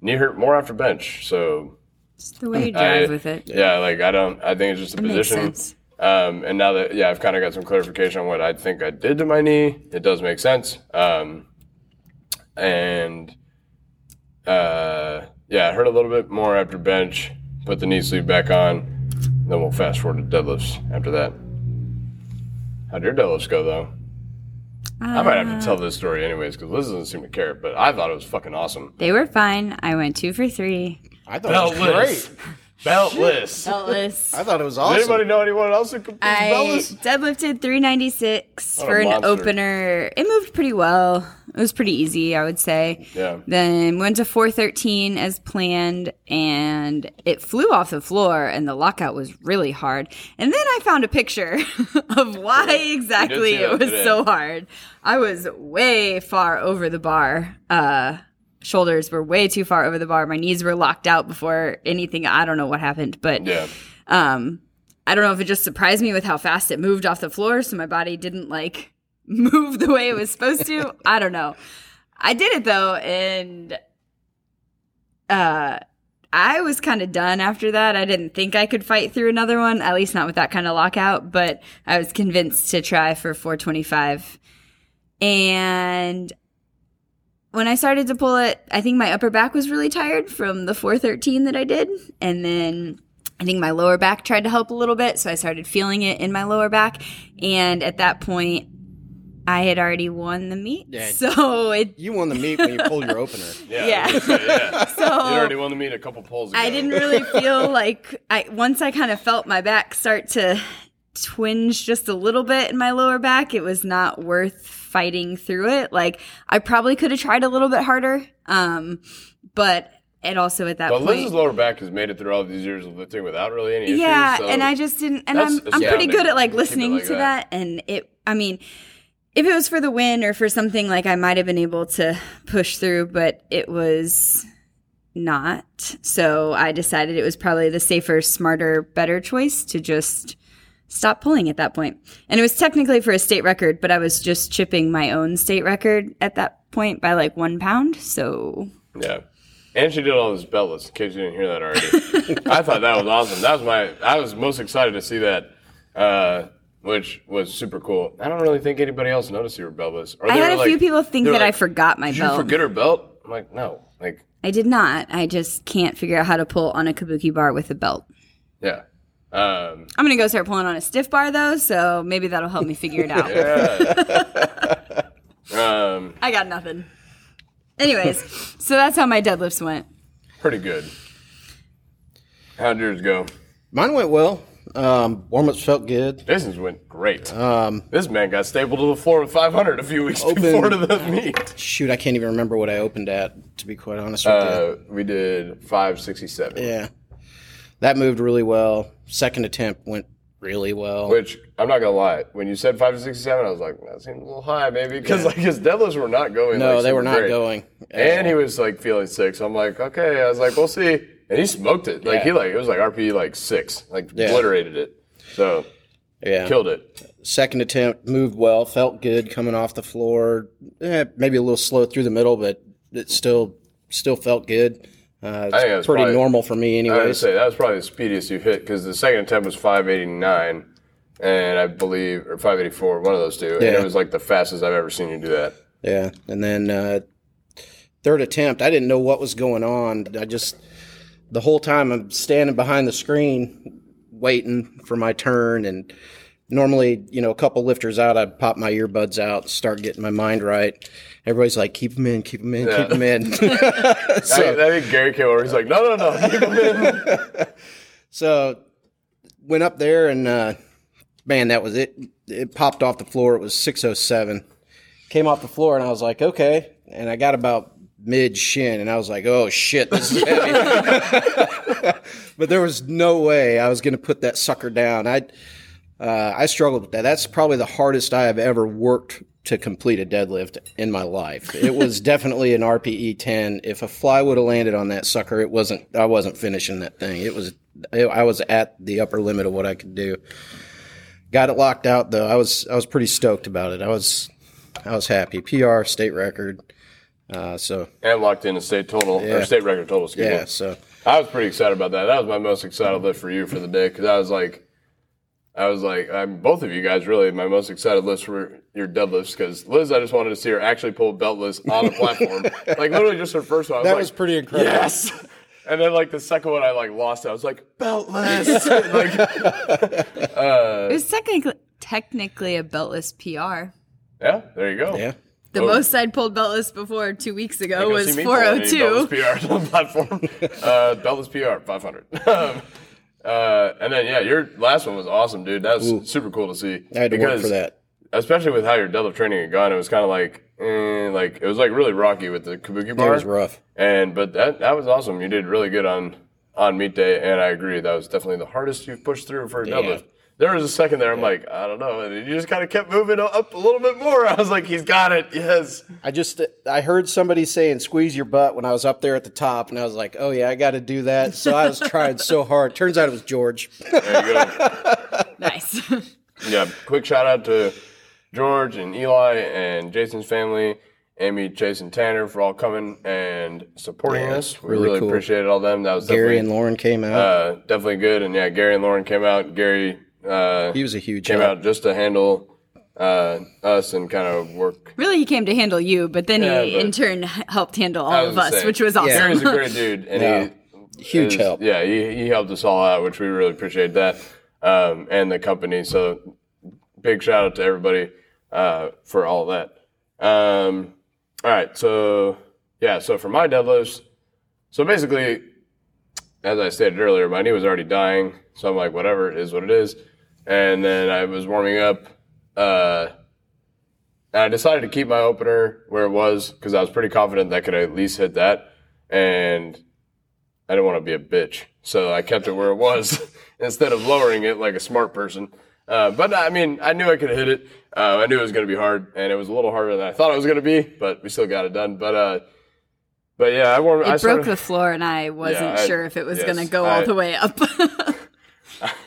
Knee hurt more after bench, so it's the way you drive I, with it. Yeah, like I don't. I think it's just a it position. Makes sense. Um, and now that yeah, I've kind of got some clarification on what I think I did to my knee. It does make sense. Um, and uh, yeah, I hurt a little bit more after bench. Put the knee sleeve back on. Then we'll fast forward to deadlifts after that. How'd your deadlifts go though? Uh, I might have to tell this story anyways because Liz doesn't seem to care, but I thought it was fucking awesome. They were fine. I went two for three. I thought beltless. It was great. Beltless. Beltless. I thought it was awesome. Does anybody know anyone else who could I beltless? Deadlifted three ninety-six what for an monster. Opener. It moved pretty well. It was pretty easy, I would say. Yeah. Then went to four thirteen as planned, and it flew off the floor, and the lockout was really hard. And then I found a picture of why exactly it was today. So hard. I was way far over the bar. Uh, shoulders were way too far over the bar. My knees were locked out before anything. I don't know what happened, but yeah. um, I don't know if it just surprised me with how fast it moved off the floor, so my body didn't, like, move the way it was supposed to. I don't know. I did it though, and uh, I was kind of done after that. I didn't think I could fight through another one, at least not with that kind of lockout, but I was convinced to try for four twenty-five. And when I started to pull it, I think my upper back was really tired from the four thirteen that I did, and then I think my lower back tried to help a little bit, so I started feeling it in my lower back, and at that point, I had already won the meet, yeah, so it. You won the meet when you pulled your opener. Yeah, yeah. Say, yeah. So you already won the meet a couple pulls ago. I didn't really feel like I. Once I kind of felt my back start to twinge just a little bit in my lower back, it was not worth fighting through it. Like I probably could have tried a little bit harder, um, but it also at that well, point. Well, Liz's lower back has made it through all these years of lifting without really any issues. Yeah, so and I just didn't. And I'm I'm pretty good at like listening like to that. that, and it. I mean. If it was for the win or for something, like I might have been able to push through, but it was not. So I decided it was probably the safer, smarter, better choice to just stop pulling at that point. And it was technically for a state record, but I was just chipping my own state record at that point by like one pound. So yeah. And she did all this beltless, in case you didn't hear that already. I thought that was awesome. That was my I was most excited to see that. Uh Which was super cool. I don't really think anybody else noticed you were beltless. Or I had a like, few people think that like, I forgot my did belt. Did you forget her belt? I'm like, no. Like I did not. I just can't figure out how to pull on a Kabuki bar with a belt. Yeah. Um, I'm gonna go start pulling on a stiff bar though, so maybe that'll help me figure it out. Yeah. um, I got nothing. Anyways, so that's how my deadlifts went. Pretty good. How'd yours go? Mine went well. Um, warm-ups felt good. This went great. Um, this man got stapled to the floor with five hundred a few weeks opened, before to the meet. Shoot, I can't even remember what I opened at, to be quite honest with uh, you. We did five sixty-seven. Yeah. That moved really well. Second attempt went really well. Which, I'm not going to lie, when you said five sixty-seven, I was like, that seems a little high, maybe. Because yeah. like his deadlifts were not going. No, like, they were not great. going. And all. He was like feeling sick. So I'm like, okay. I was like, we'll see. And he smoked it. Like yeah. he like it was like R P like six. Like yeah. obliterated it. So yeah. killed it. Second attempt moved well, felt good coming off the floor. Eh, maybe a little slow through the middle, but it still still felt good. Uh, it's I think that's pretty probably, normal for me anyways. I would say that was probably the speediest you've hit because the second attempt was five eighty-nine and I believe or five eighty-four, one of those two. Yeah. And it was like the fastest I've ever seen you do that. Yeah. And then uh, third attempt, I didn't know what was going on. I just The whole time I'm standing behind the screen waiting for my turn, and normally, you know, a couple lifters out, I pop my earbuds out, start getting my mind right. Everybody's like, keep them in, keep them in, yeah. keep them in. so, I, I think Gary Keller, he's like, no, no, no, keep them in. So went up there, and, uh, man, that was it. It popped off the floor. It was six oh seven. Came off the floor, and I was like, okay. And I got about mid-shin, and I was like, oh, shit, this is heavy. But there was no way I was going to put that sucker down. I uh, I struggled with that. That's probably the hardest I have ever worked to complete a deadlift in my life. It was definitely an R P E ten. If a fly would have landed on that sucker, it wasn't. I wasn't finishing that thing. It was. It, I was at the upper limit of what I could do. Got it locked out, though. I was I was pretty stoked about it. I was I was happy. P R, state record. Uh, so and locked in a state total yeah. or state record total. Excuse yeah, me. So I was pretty excited about that. That was my most excited lift for you for the day because I was like, I was like, I'm both of you guys really my most excited lifts for your deadlifts because Liz, I just wanted to see her actually pull beltless on the platform, like literally just her first one. I was that like, was pretty incredible. Yes. And then like the second one, I like lost it. I was like beltless. like, uh, it was technically technically a beltless P R. Yeah. There you go. Yeah. The oh. most I'd pulled beltless before two weeks ago was four oh two. Beltless P R on the platform. uh, beltless P R, five hundred. um, uh, and then, yeah, your last one was awesome, dude. That was Ooh. super cool to see. I had to work for that. Especially with how your deadlift training had gone, it was kind of like, eh, like, it was like really rocky with the Kabuki bar. It was rough. And, but that, that was awesome. You did really good on, on meet day, and I agree. That was definitely the hardest you've pushed through for a Damn. deadlift. There was a second there, I'm yeah. like, I don't know. And you just kind of kept moving up a little bit more. I was like, he's got it, yes. I just, I heard somebody saying, squeeze your butt when I was up there at the top. And I was like, oh, yeah, I got to do that. So I was trying so hard. Turns out it was George. There you go. Nice. Yeah, quick shout out to George and Eli and Jason's family, Amy, Jason, Tanner for all coming and supporting yeah, us. We really, really cool. appreciated all them. That was Gary and Lauren came out. Uh, definitely good. And, yeah, Gary and Lauren came out. Gary... Uh, he was a huge came help. out just to handle uh, us and kind of work. Really, he came to handle you, but then yeah, he but in turn helped handle all of us, say, which was awesome. Yeah, Gary's a great dude, and yeah. he huge is, help. Yeah, he, he helped us all out, which we really appreciate that, um, and the company. So big shout out to everybody uh, for all that. Um, all right, so yeah, so for my deadlifts, so basically, as I stated earlier, my knee was already dying, so I'm like, whatever, it is what it is. And then I was warming up, uh, and I decided to keep my opener where it was because I was pretty confident that I could at least hit that, and I didn't want to be a bitch. So I kept it where it was instead of lowering it like a smart person. Uh, but, I mean, I knew I could hit it. Uh, I knew it was going to be hard, and it was a little harder than I thought it was going to be, but we still got it done. But, uh, but yeah, I warmed up. It I started, broke the floor, and I wasn't yeah, I, sure if it was yes, going to go all I, the way up.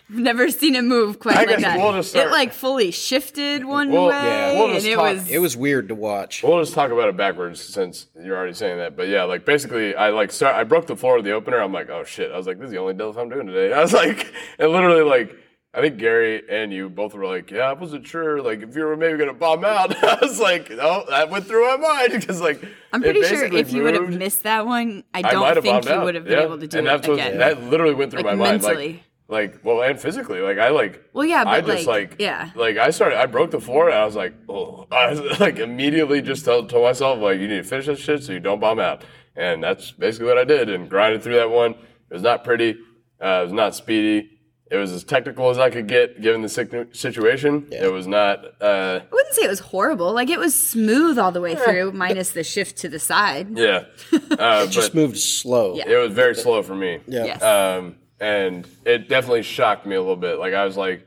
Never seen it move quite I like that. We'll it like fully shifted one we'll, way, yeah. we'll and it talk. was it was weird to watch. We'll just talk about it backwards since you're already saying that. But yeah, like basically, I like start. I broke the floor of the opener. I'm like, oh shit! I was like, this is the only deadlift I'm doing today. I was like, and literally like, I think Gary and you both were like, yeah, I wasn't sure. Like, if you were maybe gonna bomb out, I was like, oh, that went through my mind because like, I'm pretty sure if you would have missed that one, I don't I think you would have been yeah. able to do and it again. That literally went through like, my mind. Mentally. Like, Like, well, and physically, like, I, like, well, yeah, but I just, like, like, yeah, like, I started, I broke the floor, and I was like, oh, I was, like, immediately just told, told myself, like, you need to finish this shit so you don't bomb out, and that's basically what I did, and grinded through that one. It was not pretty, uh, it was not speedy, it was as technical as I could get, given the situation, yeah. It was not, uh... I wouldn't say it was horrible, like, it was smooth all the way yeah. through, minus the shift to the side. Yeah. Uh, it just moved slow. Yeah. It was very slow for me. Yeah. Yes. Um... And it definitely shocked me a little bit. Like, I was like,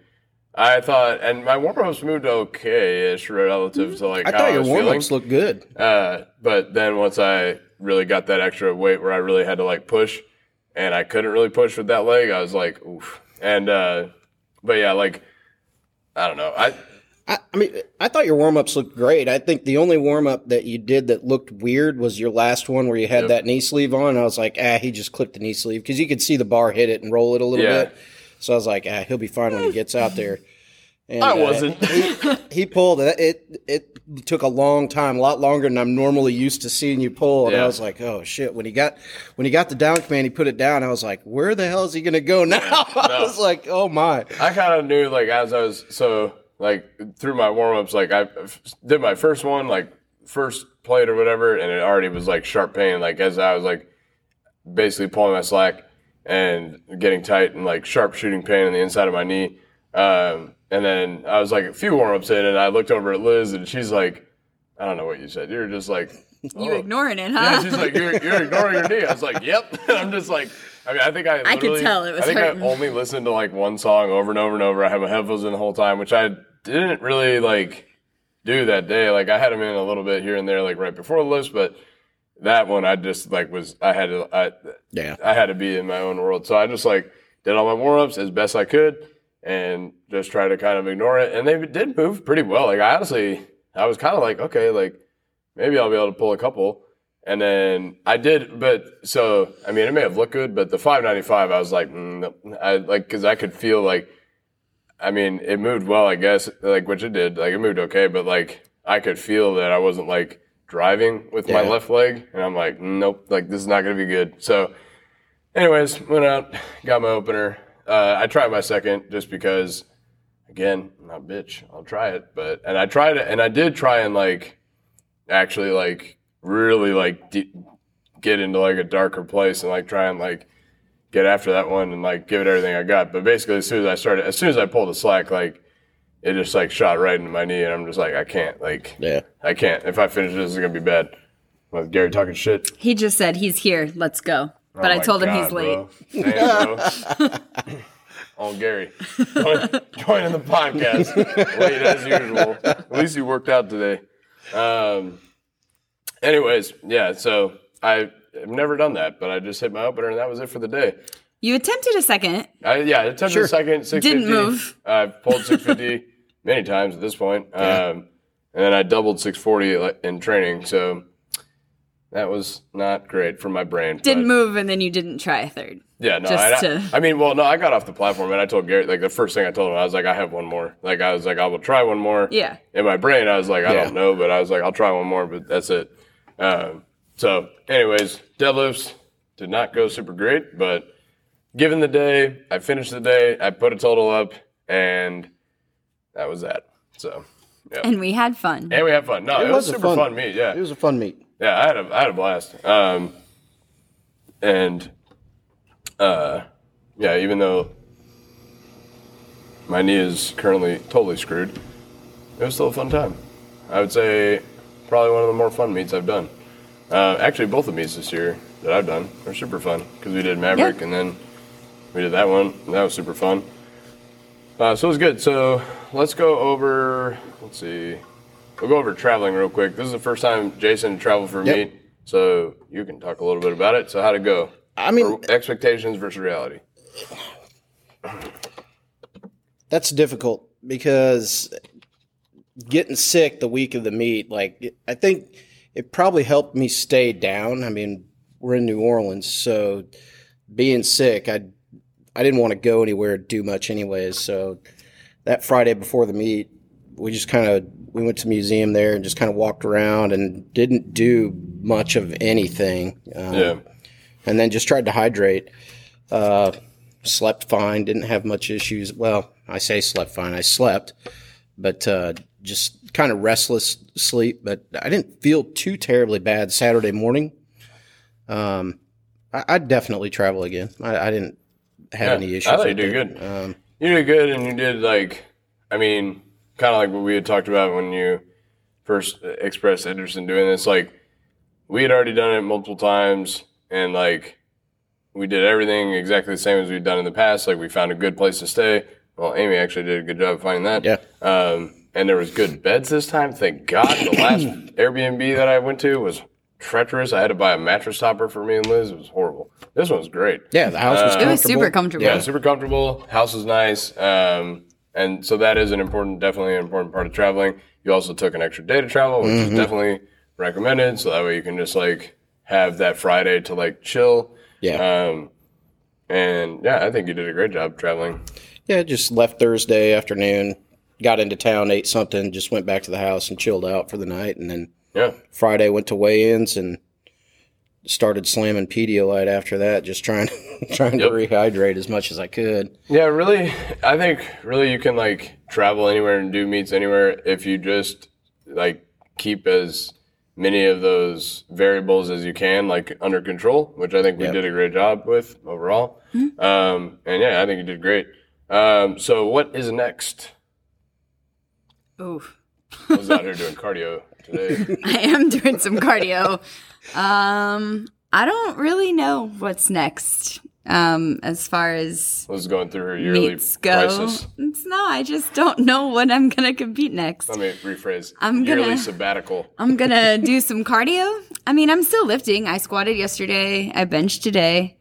I thought, and my warm-ups moved okay-ish relative to, like, I how I was feeling. I thought your warm-ups looked good. Uh, but then once I really got that extra weight where I really had to, like, push, and I couldn't really push with that leg, I was like, oof. And, uh, but, yeah, like, I don't know. I, I, I mean, I thought your warm-ups looked great. I think the only warm-up that you did that looked weird was your last one where you had yep. that knee sleeve on. And I was like, ah, he just clipped the knee sleeve because you could see the bar hit it and roll it a little yeah. bit. So I was like, ah, he'll be fine when he gets out there. And, I wasn't. Uh, he, he pulled it. It it took a long time, a lot longer than I'm normally used to seeing you pull. And yeah. I was like, oh shit! When he got when he got the down command, he put it down. I was like, where the hell is he gonna go now? Yeah, no. I was like, oh my! I kind of knew, like, as I was so. Like, through my warm-ups, like, I did my first one, like, first plate or whatever, and it already was, like, sharp pain. Like, as I was, like, basically pulling my slack and getting tight and, like, sharp shooting pain in the inside of my knee. Um, and then I was, like, a few warm-ups in, and I looked over at Liz, and she's like, I don't know what you said. You were just like, oh. You ignoring it, huh? Yeah, she's like, you're, you're ignoring your knee. I was like, yep. I'm just like... I mean, I think I I could tell it was I think hurting. I only listened to, like, one song over and over and over. I had my headphones in the whole time, which I didn't really, like, do that day. Like, I had them in a little bit here and there, like, right before the list, but that one I just, like, was – I had to I, yeah. I had to be in my own world. So I just, like, did all my warm-ups as best I could and just try to kind of ignore it. And they did move pretty well. Like, I honestly – I was kind of like, okay, like, maybe I'll be able to pull a couple. And then I did, but so, I mean, it may have looked good, but the five ninety-five, I was like, mm, no. I like, cause I could feel like, I mean, it moved well, I guess, like, which it did, like, it moved okay, but, like, I could feel that I wasn't, like, driving with yeah. my left leg. And I'm like, nope, like, this is not going to be good. So anyways, went out, got my opener. Uh, I tried my second just because, again, I'm not a bitch, I'll try it. But, and I tried it, and I did try and, like, actually, like, really, like, de- get into, like, a darker place and, like, try and, like, get after that one and, like, give it everything I got. But basically, as soon as I started, as soon as I pulled the slack, like, it just, like, shot right into my knee, and I'm just like, I can't, like, yeah, I can't. If I finish this, it's going to be bad. With Gary talking shit. He just said, he's here, let's go. But oh I told God, him he's late. Thanks, bro. Oh, Gary, join, join in the podcast. Late as usual. At least you worked out today. Um... Anyways, yeah, so I've never done that, but I just hit my opener, and that was it for the day. You attempted a second. I, yeah, I attempted sure. a second, six fifty. Didn't move. I've uh, pulled six fifty many times at this point, yeah. um, and then I doubled six forty in training, so that was not great for my brain. Didn't move, and then you didn't try a third. Yeah, no, I, to... I, I mean, well, no, I got off the platform, and I told Gary, like, the first thing I told him, I was like, I have one more. Like, I was like, I will try one more. Yeah. In my brain, I was like, I yeah. don't know, but I was like, I'll try one more, but that's it. Um, so anyways, deadlifts did not go super great, but given the day, I finished the day, I put a total up, and that was that. So, yeah. And we had fun. And we had fun. No, it, it was, was super fun. fun meet. Yeah. It was a fun meet. Yeah. I had a, I had a blast. Um, and, uh, yeah, even though my knee is currently totally screwed, it was still a fun time. I would say probably one of the more fun meets I've done. Uh, actually, both the meets this year that I've done are super fun because we did Maverick yep. and then we did that one. And that was super fun. Uh, so it was good. So let's go over, let's see. We'll go over traveling real quick. This is the first time Jason traveled for a yep. meet. So you can talk a little bit about it. So how'd it go? I mean, or expectations versus reality. That's difficult because getting sick the week of the meet, like, I think it probably helped me stay down. I mean, we're in New Orleans, so being sick, I I didn't want to go anywhere do much anyways. So that Friday before the meet, we just kind of we went to the museum there and just kind of walked around and didn't do much of anything. Um, yeah. And then just tried to hydrate. Uh, slept fine, didn't have much issues. Well, I say slept fine. I slept, but uh, just kind of restless sleep. But I didn't feel too terribly bad Saturday morning. Um, I, I'd definitely travel again. I, I didn't have yeah, any issues. I thought you did good. Um, you did good, and you did, like, I mean, kind of like what we had talked about when you first expressed interest in doing this. Like, we had already done it multiple times, and, like, we did everything exactly the same as we'd done in the past. Like, we found a good place to stay. Well, Amy actually did a good job finding that. Yeah. Um, and there was good beds this time. Thank God. The last Airbnb that I went to was treacherous. I had to buy a mattress topper for me and Liz. It was horrible. This one was great. Yeah, the house was uh, comfortable. It was super comfortable. Yeah, super comfortable. House was nice. Um, and so that is an important, definitely an important part of traveling. You also took an extra day to travel, which mm-hmm. is definitely recommended. So that way you can just, like, have that Friday to, like, chill. Yeah. Um, and yeah, I think you did a great job traveling. Yeah, just left Thursday afternoon, got into town, ate something, just went back to the house and chilled out for the night. And then yeah. Friday went to weigh-ins and started slamming Pedialyte after that, just trying to, trying yep. to rehydrate as much as I could. Yeah, really, I think really you can, like, travel anywhere and do meets anywhere if you just, like, keep as many of those variables as you can, like, under control, which I think we yep. did a great job with overall. Mm-hmm. Um, and yeah, I think you did great. Um, so what is next? Oof. I was out here doing cardio today. I am doing some cardio. Um, I don't really know what's next. Um, as far as I was going through her yearly go, crisis. It's, no, I just don't know what I'm going to compete next. Let me rephrase. I'm yearly gonna, sabbatical. I'm going to do some cardio. I mean, I'm still lifting. I squatted yesterday. I benched today.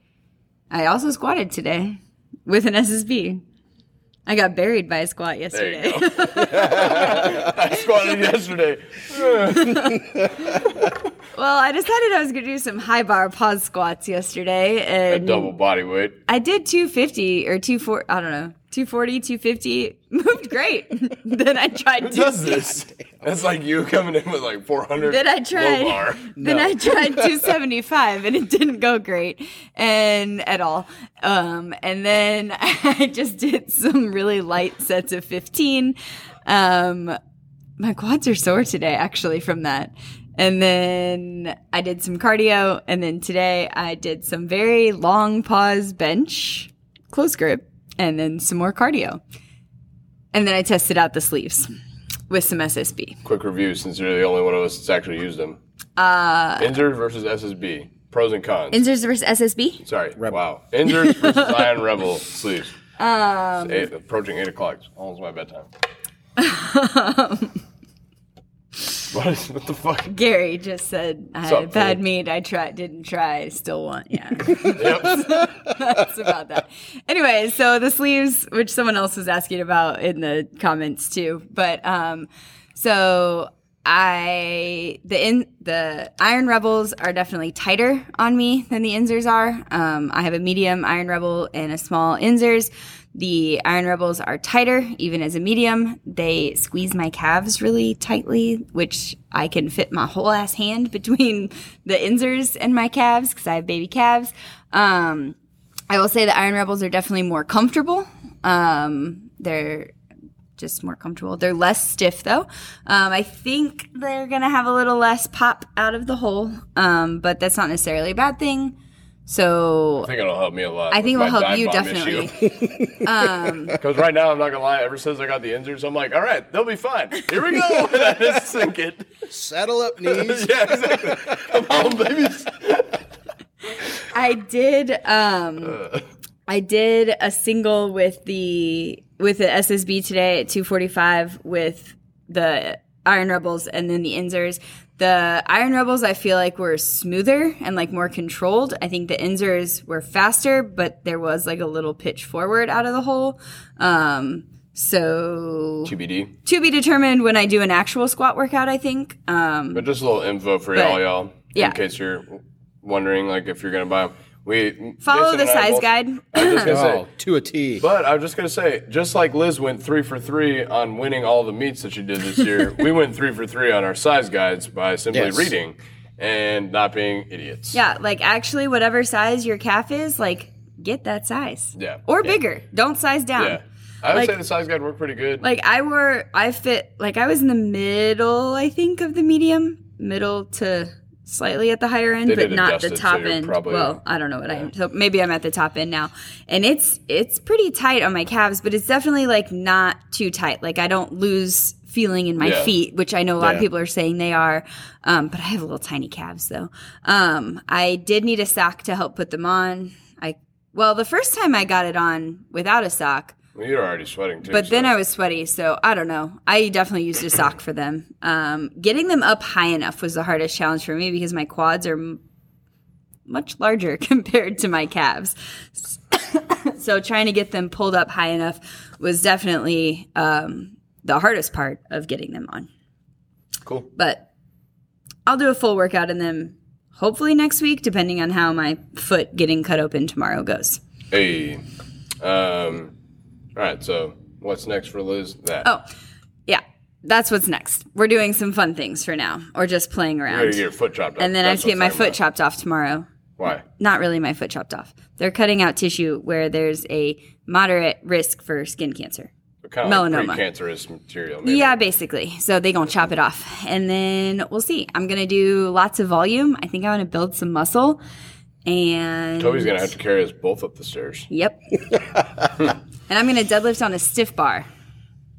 I also squatted today with an S S B. I got buried by a squat yesterday. There you go. I squatted yesterday. Well, I decided I was going to do some high bar pause squats yesterday. And a double body weight. I did two fifty or two forty, I don't know, two forty, two fifty. Moved great. Then I tried Who does this? That's like you coming in with like four hundred then I tried, low bar. Then no. I tried two seventy-five and it didn't go great and at all. Um, and then I just did some really light sets of fifteen. Um, my quads are sore today actually from that. And then I did some cardio, and then today I did some very long pause bench, close grip, and then some more cardio. And then I tested out the sleeves with some S S B. Quick review, since you're the only one of us that's actually used them. Uh, Inzers versus S S B, pros and cons. Inzers versus S S B? Sorry, Rebel. Wow. Inzers versus Iron Rebel sleeves. Um, eight, approaching eight o'clock, it's almost my bedtime. What, is, what the fuck? Gary just said, I had a bad meat. I tried, didn't try, still want. Yeah. Yep. That's about that. Anyway, so the sleeves, which someone else was asking about in the comments too. But um, so I, the in, the Iron Rebels are definitely tighter on me than the Inzers are. Um, I have a medium Iron Rebel and a small Inzers. The Iron Rebels are tighter, even as a medium. They squeeze my calves really tightly, which I can fit my whole ass hand between the Inzers and my calves because I have baby calves. Um, I will say the Iron Rebels are definitely more comfortable. Um, they're just more comfortable. They're less stiff, though. Um, I think they're going to have a little less pop out of the hole, um, but that's not necessarily a bad thing. So I think it'll help me a lot. I think it'll help you definitely. Because um, right now, I'm not going to lie, ever since I got the Inzers, I'm like, all right, they'll be fine. Here we go. And I just sink it. Saddle up, knees. Yeah, exactly. Come on, babies. I did um, uh. I did a single with the with the S S B today at two forty-five with the Iron Rebels and then the Inzers. The Iron Rebels, I feel like, were smoother and, like, more controlled. I think the Inzers were faster, but there was, like, a little pitch forward out of the hole. Um, so... T B D. To be determined when I do an actual squat workout, I think. Um, but just a little info for y'all, y'all. Yeah. In case you're wondering, like, if you're going to buy them. We, Follow Jason the size both, guide. I was just gonna oh, say, to a T. But I was just going to say, just like Liz went three for three on winning all the meets that she did this year, we went three for three on our size guides by simply yes. reading and not being idiots. Yeah, like actually whatever size your calf is, like get that size. Yeah. Or yeah. bigger. Don't size down. Yeah. I would like, say the size guide worked pretty good. Like I were, I fit, like I was in the middle, I think, of the medium, middle to slightly at the higher end, they but not the top so end. Probably, well, I don't know what yeah. I am. So maybe I'm at the top end now. And it's it's pretty tight on my calves, but it's definitely like not too tight. Like I don't lose feeling in my yeah. feet, which I know a lot yeah. of people are saying they are. Um, but I have little tiny calves though. Um, I did need a sock to help put them on. I well, the first time I got it on without a sock. Well, you're already sweating too. But so. then I was sweaty, so I don't know. I definitely used a sock for them. Um, getting them up high enough was the hardest challenge for me because my quads are m- much larger compared to my calves. So trying to get them pulled up high enough was definitely um, the hardest part of getting them on. Cool. But I'll do a full workout in them hopefully next week, depending on how my foot getting cut open tomorrow goes. Hey. Um... All right, so what's next for Liz? That. Oh, yeah, that's what's next. We're doing some fun things for now, or just playing around. You get your foot chopped off. And then that's I have to get my foot about. chopped off tomorrow. Why? Not really my foot chopped off. They're cutting out tissue where there's a moderate risk for skin cancer. Kind of melanoma. Like precancerous material. Maybe. Yeah, basically. So they're going to chop it off. And then we'll see. I'm going to do lots of volume. I think I want to build some muscle. And Toby's going to have to carry us both up the stairs. Yep. And I'm going to deadlift on a stiff bar.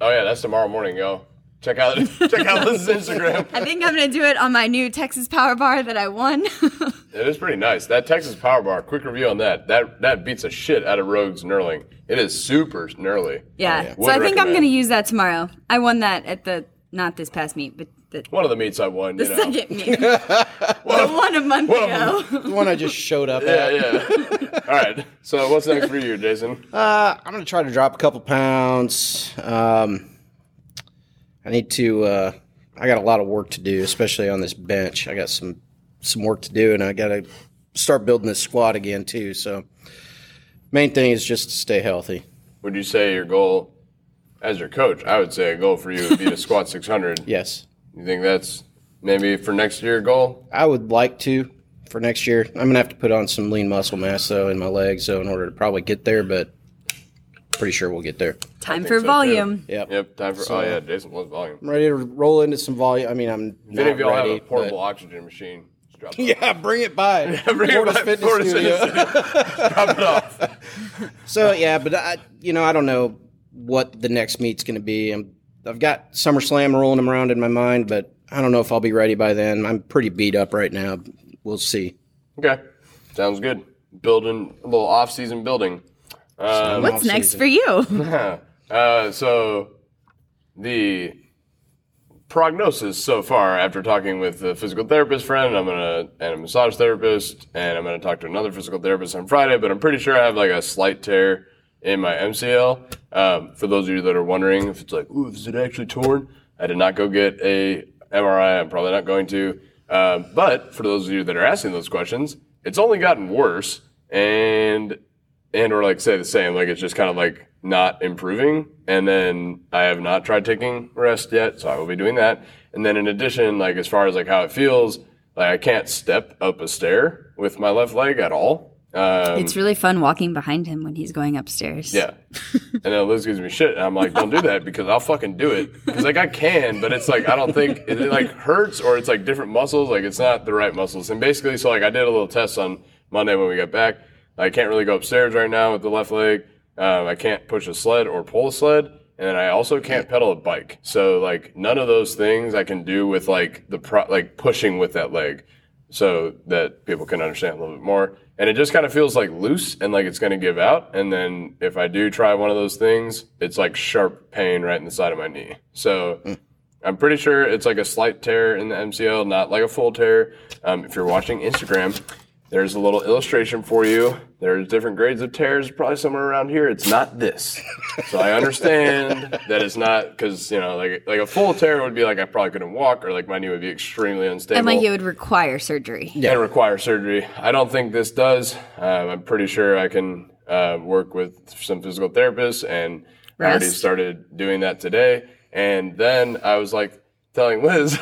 Oh, yeah. That's tomorrow morning, yo. Check out check out Liz's Instagram. I think I'm going to do it on my new Texas Power bar that I won. It is pretty nice. That Texas Power bar, quick review on that. That that beats a shit out of Rogue's knurling. It is super gnurly. Yeah. Oh, yeah. So I think recommend. I'm going to use that tomorrow. I won that at the, not this past meet, but the, one of the meets I won. The you know. second meet. one, the one a month one ago. Of, the one I just showed up yeah, at. Yeah, yeah. All right. So what's next for you, Jason? Uh, I'm going to try to drop a couple pounds. Um, I need to uh, – I got a lot of work to do, especially on this bench. I got some, some work to do, and I got to start building this squat again too. So main thing is just to stay healthy. Would you say your goal – as your coach, I would say a goal for you would be to squat six hundred. Yes. You think that's maybe for next year goal? I would like to for next year. I'm going to have to put on some lean muscle mass, though, in my legs, though, in order to probably get there, but pretty sure we'll get there. Time for so, volume. Too. Yep. Yep. Time for so, – oh, yeah, Jason loves volume. I'm ready to roll into some volume. I mean, I'm if not ready. If any of y'all have a portable but... oxygen machine, just drop it yeah, off. Yeah, bring it by. Yeah, bring Fortis it by. Fitness Fortis Studio. Fitness Studio. Drop it off. So, yeah, but, I, you know, I don't know what the next meet's going to be. I'm I've got SummerSlam rolling around in my mind, but I don't know if I'll be ready by then. I'm pretty beat up right now. We'll see. Okay. Sounds good. Building, a little off-season building. Um, What's off-season. next for you? uh, so the prognosis so far, after talking with a physical therapist friend, I'm gonna and a massage therapist, and I'm going to talk to another physical therapist on Friday, but I'm pretty sure I have like a slight tear in my M C L. Um, for those of you that are wondering if it's like, ooh, is it actually torn? I did not go get a M R I. I'm probably not going to. Um, but for those of you that are asking those questions, it's only gotten worse and, and or like say the same, like it's just kind of like not improving. And then I have not tried taking rest yet. So I will be doing that. And then in addition, like as far as like how it feels, like I can't step up a stair with my left leg at all. Um, it's really fun walking behind him when he's going upstairs. Yeah. And then Liz gives me shit. And I'm like, don't do that because I'll fucking do it. Because, like, I can, but it's like, I don't think it, it, like, hurts or it's, like, different muscles. Like, it's not the right muscles. And basically, so, like, I did a little test on Monday when we got back. I can't really go upstairs right now with the left leg. Um, I can't push a sled or pull a sled. And I also can't pedal a bike. So, like, none of those things I can do with, like, the pro- like pushing with that leg so that people can understand a little bit more. And it just kind of feels like loose and like it's going to give out. And then if I do try one of those things, it's like sharp pain right in the side of my knee. So mm. I'm pretty sure it's like a slight tear in the M C L, not like a full tear. Um, if you're watching Instagram, there's a little illustration for you. There's different grades of tears, probably somewhere around here. It's not this. So I understand that it's not because, you know, like like a full tear would be like I probably couldn't walk or like my knee would be extremely unstable. And like it would require surgery. Yeah, it would require surgery. I don't think this does. Um, I'm pretty sure I can uh, work with some physical therapists and Rest. I already started doing that today. And then I was like telling Liz,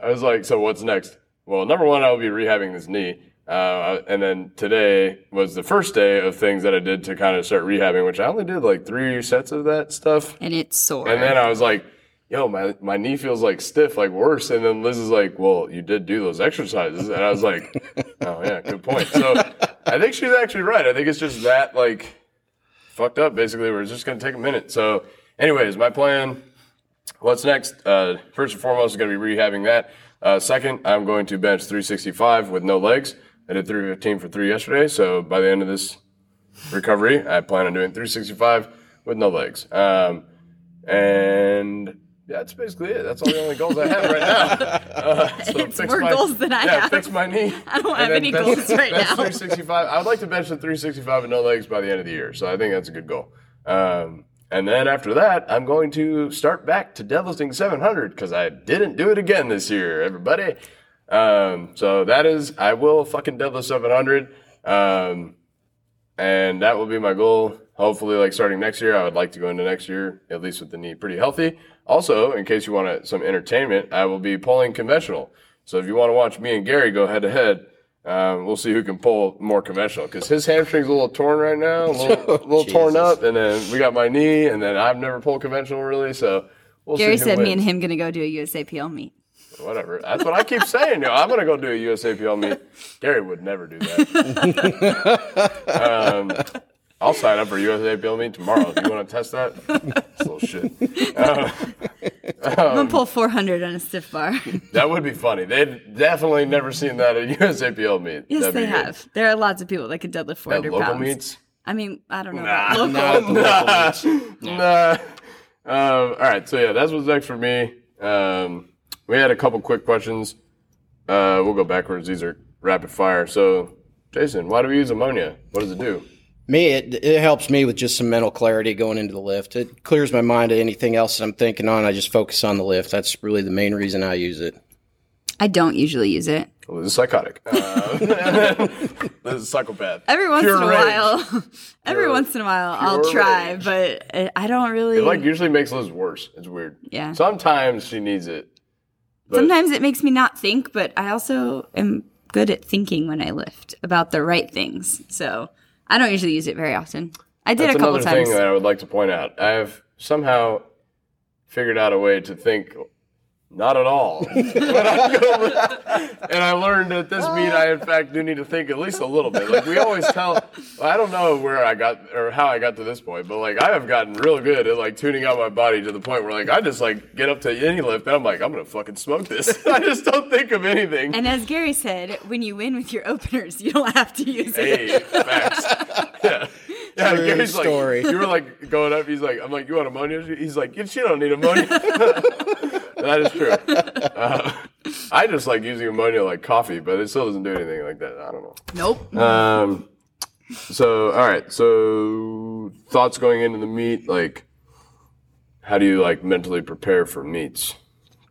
I was like, so what's next? Well, number one, I will be rehabbing this knee. Uh, and then today was the first day of things that I did to kind of start rehabbing, which I only did like three sets of that stuff. And it's sore. And then I was like, yo, my, my knee feels like stiff, like worse. And then Liz is like, well, you did do those exercises. And I was like, oh yeah, good point. So I think she's actually right. I think it's just that like fucked up. Basically, we're just going to take a minute. So anyways, my plan, what's next? Uh, first and foremost, is going to be rehabbing that. Uh, second, I'm going to bench three sixty-five with no legs. I did three fifteen for three yesterday, so by the end of this recovery, I plan on doing three sixty-five with no legs. Um, and that's basically it. That's all the only goals I have right now. Uh, so it's fix more my, goals than I yeah, have. Fix my knee. I don't have any bench, goals right now. three sixty-five. I would like to bench the three sixty-five with no legs by the end of the year, so I think that's a good goal. Um, and then after that, I'm going to start back to deadlifting seven hundred because I didn't do it again this year, everybody. Um, so that is, I will fucking deadlift seven hundred. Um, and that will be my goal. Hopefully, like starting next year, I would like to go into next year, at least with the knee pretty healthy. Also, in case you want to, some entertainment, I will be pulling conventional. So if you want to watch me and Gary go head to head, um, we'll see who can pull more conventional. Cause his hamstring's a little torn right now, a little, oh, a little torn up. And then we got my knee and then I've never pulled conventional really. So we'll Gary see. Gary said wins. Me and him going to go do a U S A P L meet. Whatever. That's what I keep saying. Yo, I'm going to go do a U S A P L meet. Gary would never do that. um, I'll sign up for a U S A P L meet tomorrow. Do you want to test that? It's a little shit. Uh, um, I'm going to pull four hundred on a stiff bar. That would be funny. They've definitely never seen that at a U S A P L meet. Yes, That'd they have. Good. There are lots of people that could deadlift four hundred local pounds. Local meets? I mean, I don't know. Nah. Local. Nah. Local nah. nah. Um, all right. So, yeah, that's what's next for me. Um We had a couple quick questions. Uh, we'll go backwards. These are rapid fire. So, Jason, why do we use ammonia? What does it do? Me, it, it helps me with just some mental clarity going into the lift. It clears my mind of anything else that I'm thinking on. I just focus on the lift. That's really the main reason I use it. I don't usually use it. Well, this is psychotic. Uh, this is a psychopath. Every once pure in a rage. while, every pure, once in a while, I'll try, rage. but I don't really. It like usually makes Liz worse. It's weird. Yeah. Sometimes she needs it. But sometimes it makes me not think, but I also am good at thinking when I lift about the right things. So I don't usually use it very often. I did a couple times. That's another thing that I would like to point out. I've somehow figured out a way to think not at all. And I learned at this meet I, in fact, do need to think at least a little bit. Like we always tell – I don't know where I got or how I got to this point, but, like, I have gotten real good at, like, tuning out my body to the point where, like, I just, like, get up to any lift and I'm like, I'm going to fucking smoke this. I just don't think of anything. And as Gary said, when you win with your openers, you don't have to use hey, it. Hey, facts. Yeah. Yeah, True Gary's story. Like, you were, like, going up. He's like, I'm like, you want ammonia? He's like, you don't need ammonia. That is true. Uh, I just like using ammonia like coffee, but it still doesn't do anything like that. I don't know. Nope. Um. So, all right. So, thoughts going into the meet, like, how do you, like, mentally prepare for meets?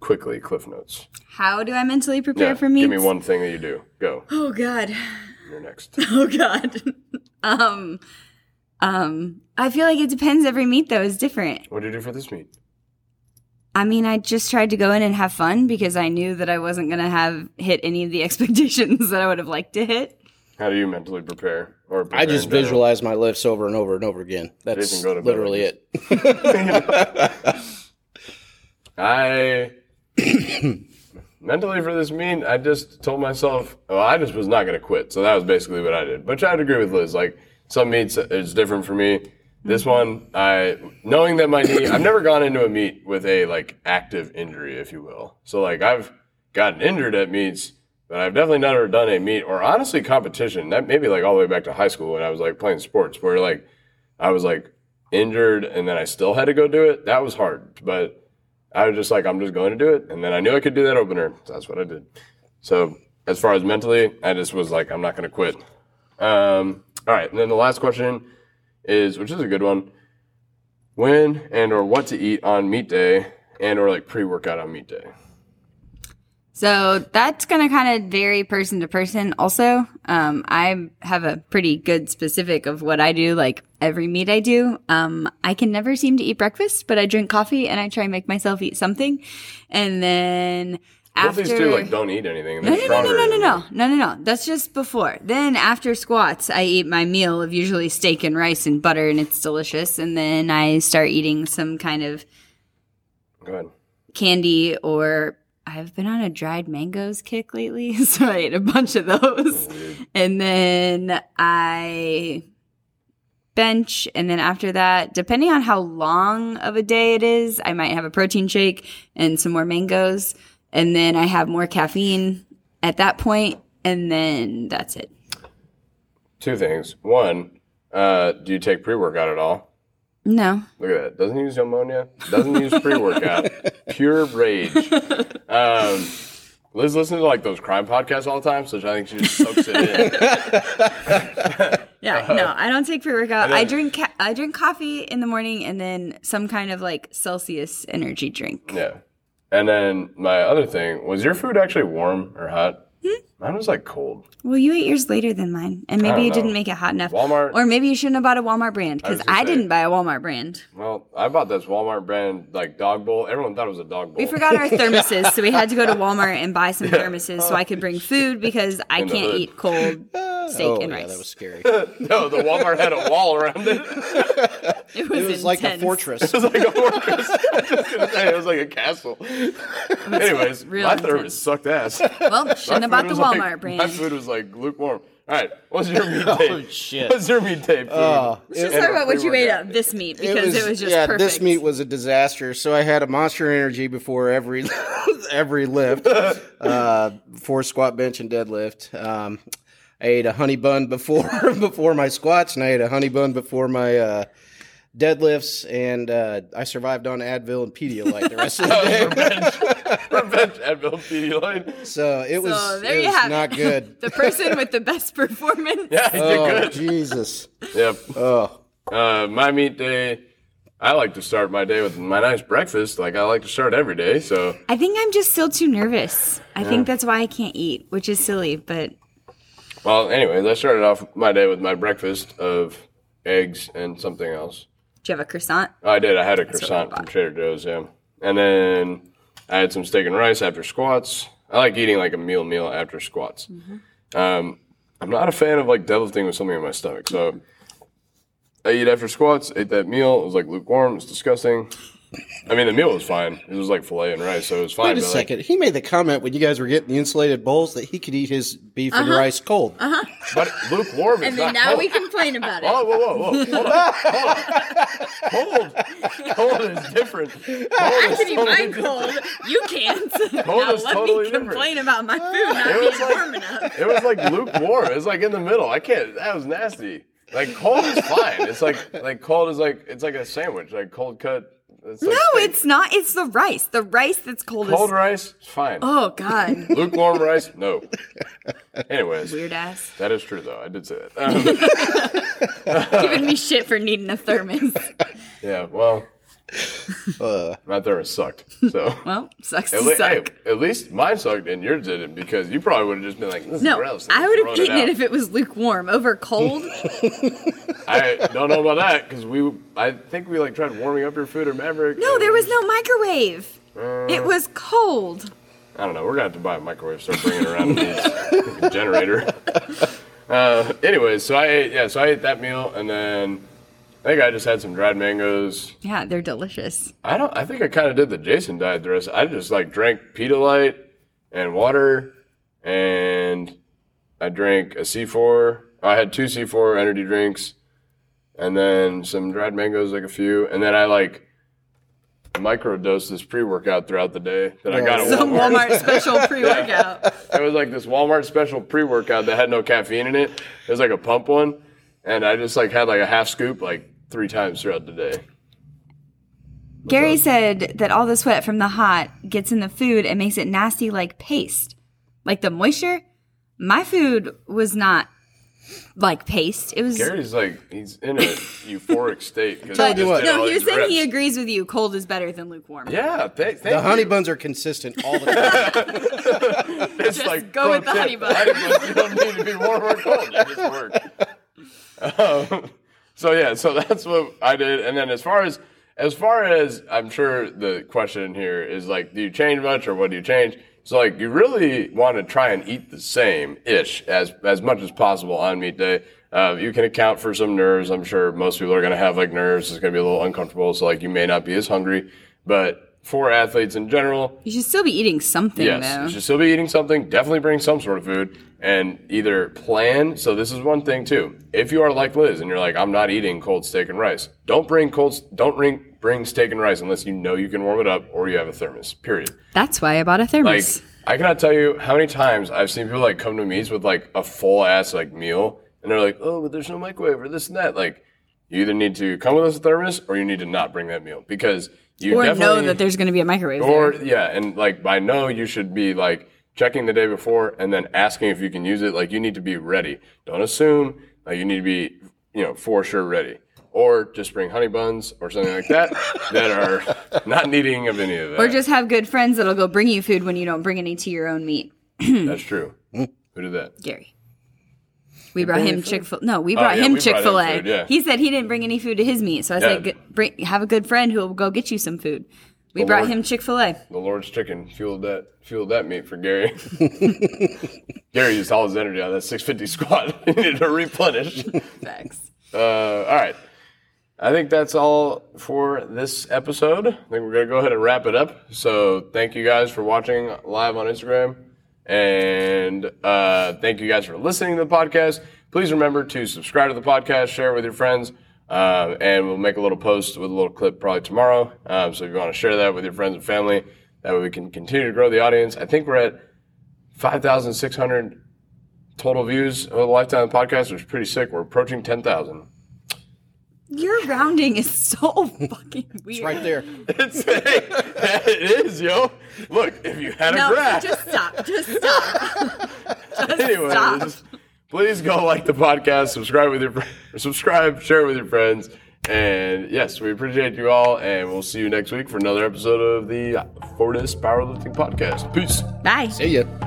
Quickly, Cliff Notes. How do I mentally prepare yeah, for meets? Give me one thing that you do. Go. Oh, God. You're next. Oh, God. um, um. I feel like it depends. Every meet, though, is different. What do you do for this meet? I mean, I just tried to go in and have fun because I knew that I wasn't going to have hit any of the expectations that I would have liked to hit. How do you mentally prepare? Or prepare I just visualize my lifts over and over and over again. That's literally it. I mentally for this mean, I just told myself, oh, I just was not going to quit. So that was basically what I did. But I'd agree with Liz. Like some meets, it's different for me. This one, I knowing that my knee, I've never gone into a meet with a, like, active injury, if you will. So, like, I've gotten injured at meets, but I've definitely never done a meet or, honestly, competition. That maybe, like, all the way back to high school when I was, like, playing sports where, like, I was, like, injured and then I still had to go do it. That was hard. But I was just like, I'm just going to do it. And then I knew I could do that opener. So that's what I did. So, as far as mentally, I just was like, I'm not going to quit. Um, all right. And then the last question is, which is a good one, when and or what to eat on meet day and or like pre-workout on meet day. So that's going to kind of vary person to person also. Um, I have a pretty good specific of what I do, like every meet I do. Um, I can never seem to eat breakfast, but I drink coffee and I try and make myself eat something. And then after these two like don't eat anything. No, no, no, no, no, no, no, no, no, no. That's just before. Then after squats, I eat my meal of usually steak and rice and butter, and it's delicious. And then I start eating some kind of Go ahead. candy, or I've been on a dried mangoes kick lately, so I ate a bunch of those. Weird. And then I bench, and then after that, depending on how long of a day it is, I might have a protein shake and some more mangoes, and then I have more caffeine at that point, and then that's it. Two things. One, uh, do you take pre-workout at all? No. Look at that. Doesn't use ammonia. Doesn't use pre-workout. Pure rage. Um, Liz listens to like those crime podcasts all the time, so I think she just soaks it in. Yeah, uh, no, I don't take pre-workout. I, I drink ca- I drink coffee in the morning and then some kind of like Celsius energy drink. Yeah. And then my other thing, was your food actually warm or hot? Mine was like cold. Well, you ate yours later than mine, and maybe you didn't make it hot enough. Walmart, or maybe you shouldn't have bought a Walmart brand, because I, I didn't buy a Walmart brand. Well, I bought this Walmart brand like dog bowl. Everyone thought it was a dog bowl. We forgot our thermoses, so we had to go to Walmart and buy some yeah. thermoses so I could bring food, because I In can't eat cold steak oh, and rice. Yeah, that was scary. No, the Walmart had a wall around it. It was, it was like a fortress. It was like a fortress. I was just gonna say, it was like a castle. Anyways, my thermos sucked ass. Well, shouldn't have bought the Walmart. Like, my food was like lukewarm. All right, what's your meat tape? Oh, shit. What's your meat tape? Uh, Let's just talk about what you ate out this meat, because it was, it was just yeah, perfect. This meat was a disaster. So I had a Monster Energy before every every lift, uh, before squat, bench, and deadlift. Um, I ate a honey bun before before my squats, and I ate a honey bun before my uh, deadlifts, and uh, I survived on Advil and Pedialyte the rest of the day. Revenge Advil Pedialyte. So it was, so there it you was have not it. Good. The person with the best performance. Yeah, he did oh, good. Jesus. Yep. Oh. Uh, my meat day, I like to start my day with my nice breakfast. Like, I like to start every day, so. I think I'm just still too nervous. I yeah. think that's why I can't eat, which is silly, but. Well, anyways, I started off my day with my breakfast of eggs and something else. Did you have a croissant? Oh, I did. I had a that's croissant from Trader Joe's, yeah. And then I had some steak and rice after squats. I like eating like a meal meal after squats. Mm-hmm. Um, I'm not a fan of like deadlifting with something in my stomach. So I eat after squats, ate that meal. It was like lukewarm. It was disgusting. I mean, the meal was fine. It was like filet and rice, so it was fine. Wait a but, second. Like, he made the comment when you guys were getting the insulated bowls that he could eat his beef uh-huh. and rice cold. Uh-huh. But lukewarm is not cold. And then now we complain about it. Whoa, whoa, whoa, whoa. Hold on. Hold on. Cold. Cold is different. Cold I is can totally eat mine cold. You can't. Cold now is let totally me complain different. About my food not it being like, warm enough. It was like lukewarm. It was like in the middle. I can't. That was nasty. Like cold is fine. It's like like cold is like it's like a sandwich. Like cold cut. It's like no, steak. It's not. It's the rice. The rice that's cold. Cold as... rice, fine. Oh, God. Lukewarm rice, no. Anyways. Weird ass. That is true, though. I did say that. Um, giving me shit for needing a thermos. Yeah, well, uh, my thermos sucked. So well, sucks to le- suck. Hey, at least mine sucked and yours didn't, because you probably would have just been like, this no, is gross. I would have eaten it, it if it was lukewarm over cold. I don't know about that, because we, I think we like tried warming up your food or Maverick. No, there was no microwave. Uh, it was cold. I don't know. We're going to have to buy a microwave, start bringing it around in the generator. Uh, anyways, so I ate, yeah, so I ate that meal, and then I think I just had some dried mangoes. Yeah, they're delicious. I don't. I think I kind of did the Jason diet the rest. I just like drank Pedialyte and water, and I drank a C four. I had two C four energy drinks, and then some dried mangoes, like a few, and then I like microdosed this pre workout throughout the day that yeah. I got at some Walmart, Walmart special pre workout. Yeah. It was like this Walmart special pre workout that had no caffeine in it. It was like a pump one, and I just like had like a half scoop like three times throughout the day. What's Gary up? Said that all the sweat from the hot gets in the food and makes it nasty like paste. Like the moisture, my food was not like paste. It was Gary's like, he's in a euphoric state. He just did no, he was saying reps. He agrees with you. Cold is better than lukewarm. Yeah, th- thank The you. Honey buns are consistent all the time. It's just like, go with the tip. Honey buns. You don't need to be warm or cold. You just work. Um, So, yeah, so that's what I did. And then as far as, as far as I'm sure the question here is like, do you change much or what do you change? So like you really want to try and eat the same ish as as much as possible on meat day. Uh, you can account for some nerves. I'm sure most people are going to have like nerves. It's going to be a little uncomfortable. So like you may not be as hungry, but for athletes in general, you should still be eating something. Yes, though. you should still be eating something. Definitely bring some sort of food and either plan. So this is one thing too. If you are like Liz and you're like, I'm not eating cold steak and rice. Don't bring cold. Don't bring bring steak and rice unless you know you can warm it up or you have a thermos. Period. That's why I bought a thermos. Like I cannot tell you how many times I've seen people like come to meets with like a full ass like meal and they're like, oh, but there's no microwave or this and that. Like you either need to come with us a thermos or you need to not bring that meal because. You or know that there's going to be a microwave or there. Yeah, and like by no, you should be like checking the day before and then asking if you can use it. Like you need to be ready. Don't assume. Like you need to be, you know, for sure ready. Or just bring honey buns or something like that that are not needing of any of that. Or just have good friends that'll go bring you food when you don't bring any to your own meat. That's true. Who did that? Gary. We brought him Chick-fil-A. No, we brought oh, yeah, him we Chick-fil-A. Brought him food, yeah. He said he didn't bring any food to his meat, so I said, yeah. Bring, have a good friend who will go get you some food. We the brought Lord, him Chick-fil-A. The Lord's chicken fueled that fueled that meat for Gary. Gary used all his energy on that six fifty squat. He needed to replenish. Facts. Uh, all right. I think that's all for this episode. I think we're going to go ahead and wrap it up. So thank you guys for watching live on Instagram. And uh, thank you guys for listening to the podcast. Please remember to subscribe to the podcast, share it with your friends, uh, and we'll make a little post with a little clip probably tomorrow. Um, so if you want to share that with your friends and family, that way we can continue to grow the audience. I think we're at five thousand six hundred total views over the lifetime of the podcast, which is pretty sick. We're approaching ten thousand. Your rounding is so fucking weird. It's right there. It's, it is, yo. Look, if you had no, a graph. No, just stop. Just stop. just Anyways, stop. Please go like the podcast, subscribe with your subscribe, share it with your friends, and yes, we appreciate you all, and we'll see you next week for another episode of the Fortis Powerlifting Podcast. Peace. Bye. See ya.